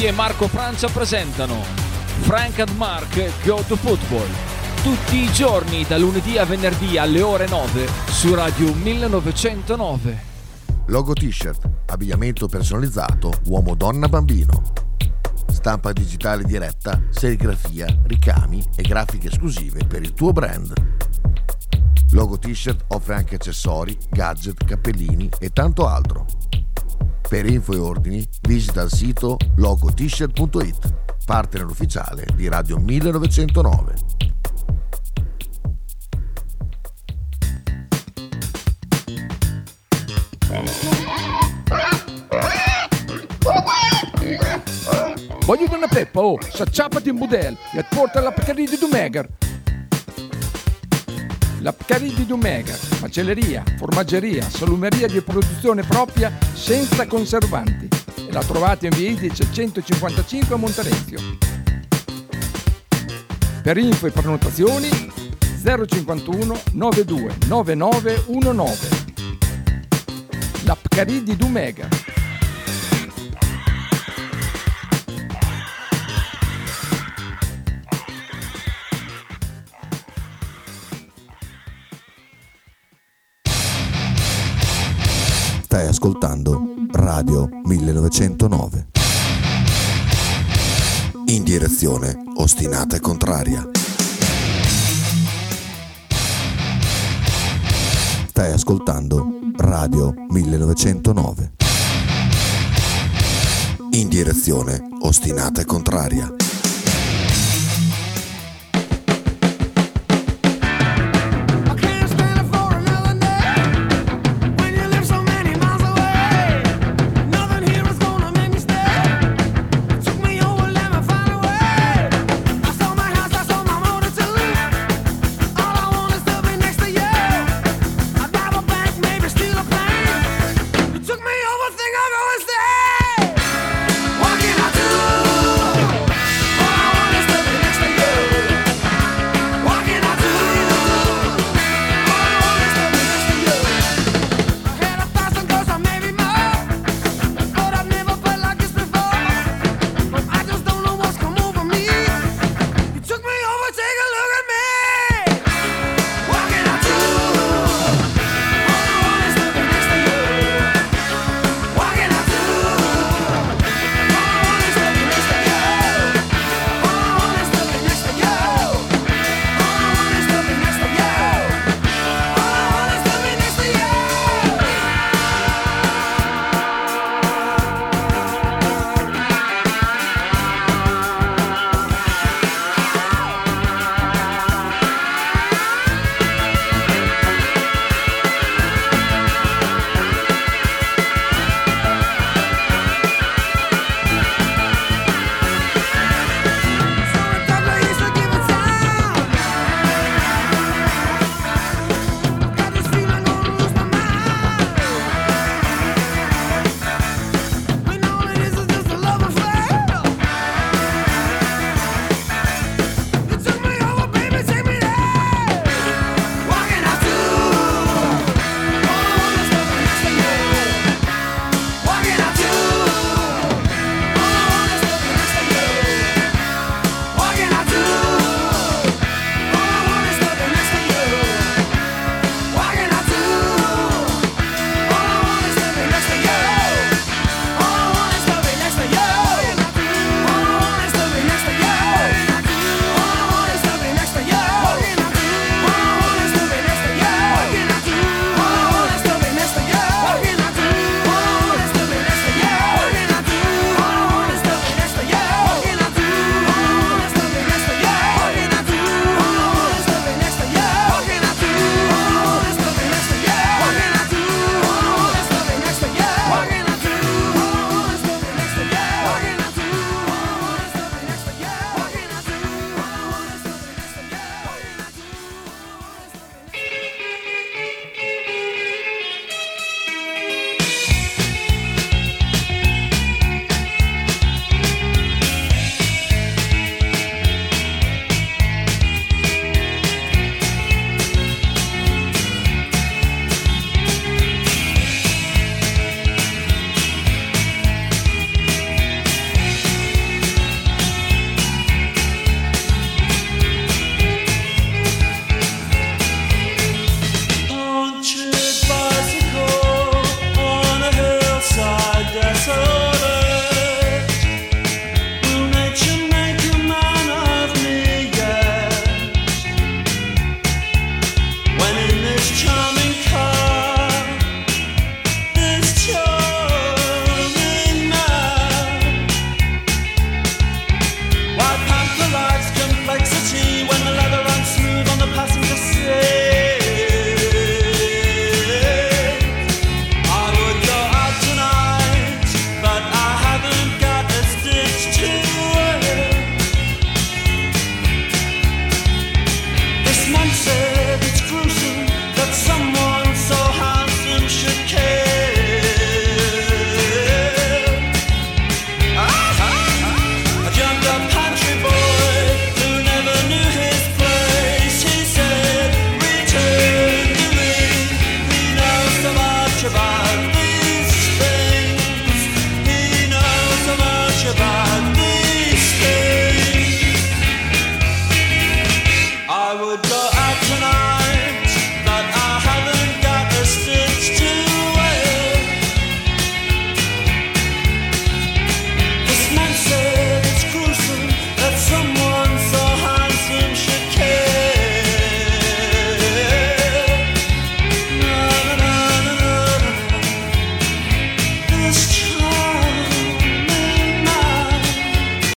E Marco Francia presentano Frank and Mark Go to Football, tutti i giorni da lunedì a venerdì alle ore 9 su Radio 1909. Logotshirt, abbigliamento personalizzato uomo, donna, bambino, stampa digitale diretta, serigrafia, ricami e grafiche esclusive per il tuo brand. Logotshirt offre anche accessori, gadget, cappellini e tanto altro. Per info e ordini visita il sito logotshirt.it, partner ufficiale di Radio 1909. Voglio una peppa, s'acciappati in budel e porta la Pcarì ed Dumegar. La Pcarì ed Dumegar, macelleria, formaggeria, salumeria di produzione propria senza conservanti. E la trovate in via Idice 155 a Monterenzio. Per info e prenotazioni 051 92 9919. La Pcarì ed Dumegar. Stai ascoltando Radio 1909. In direzione ostinata e contraria. Stai ascoltando Radio 1909. In direzione ostinata e contraria. When in this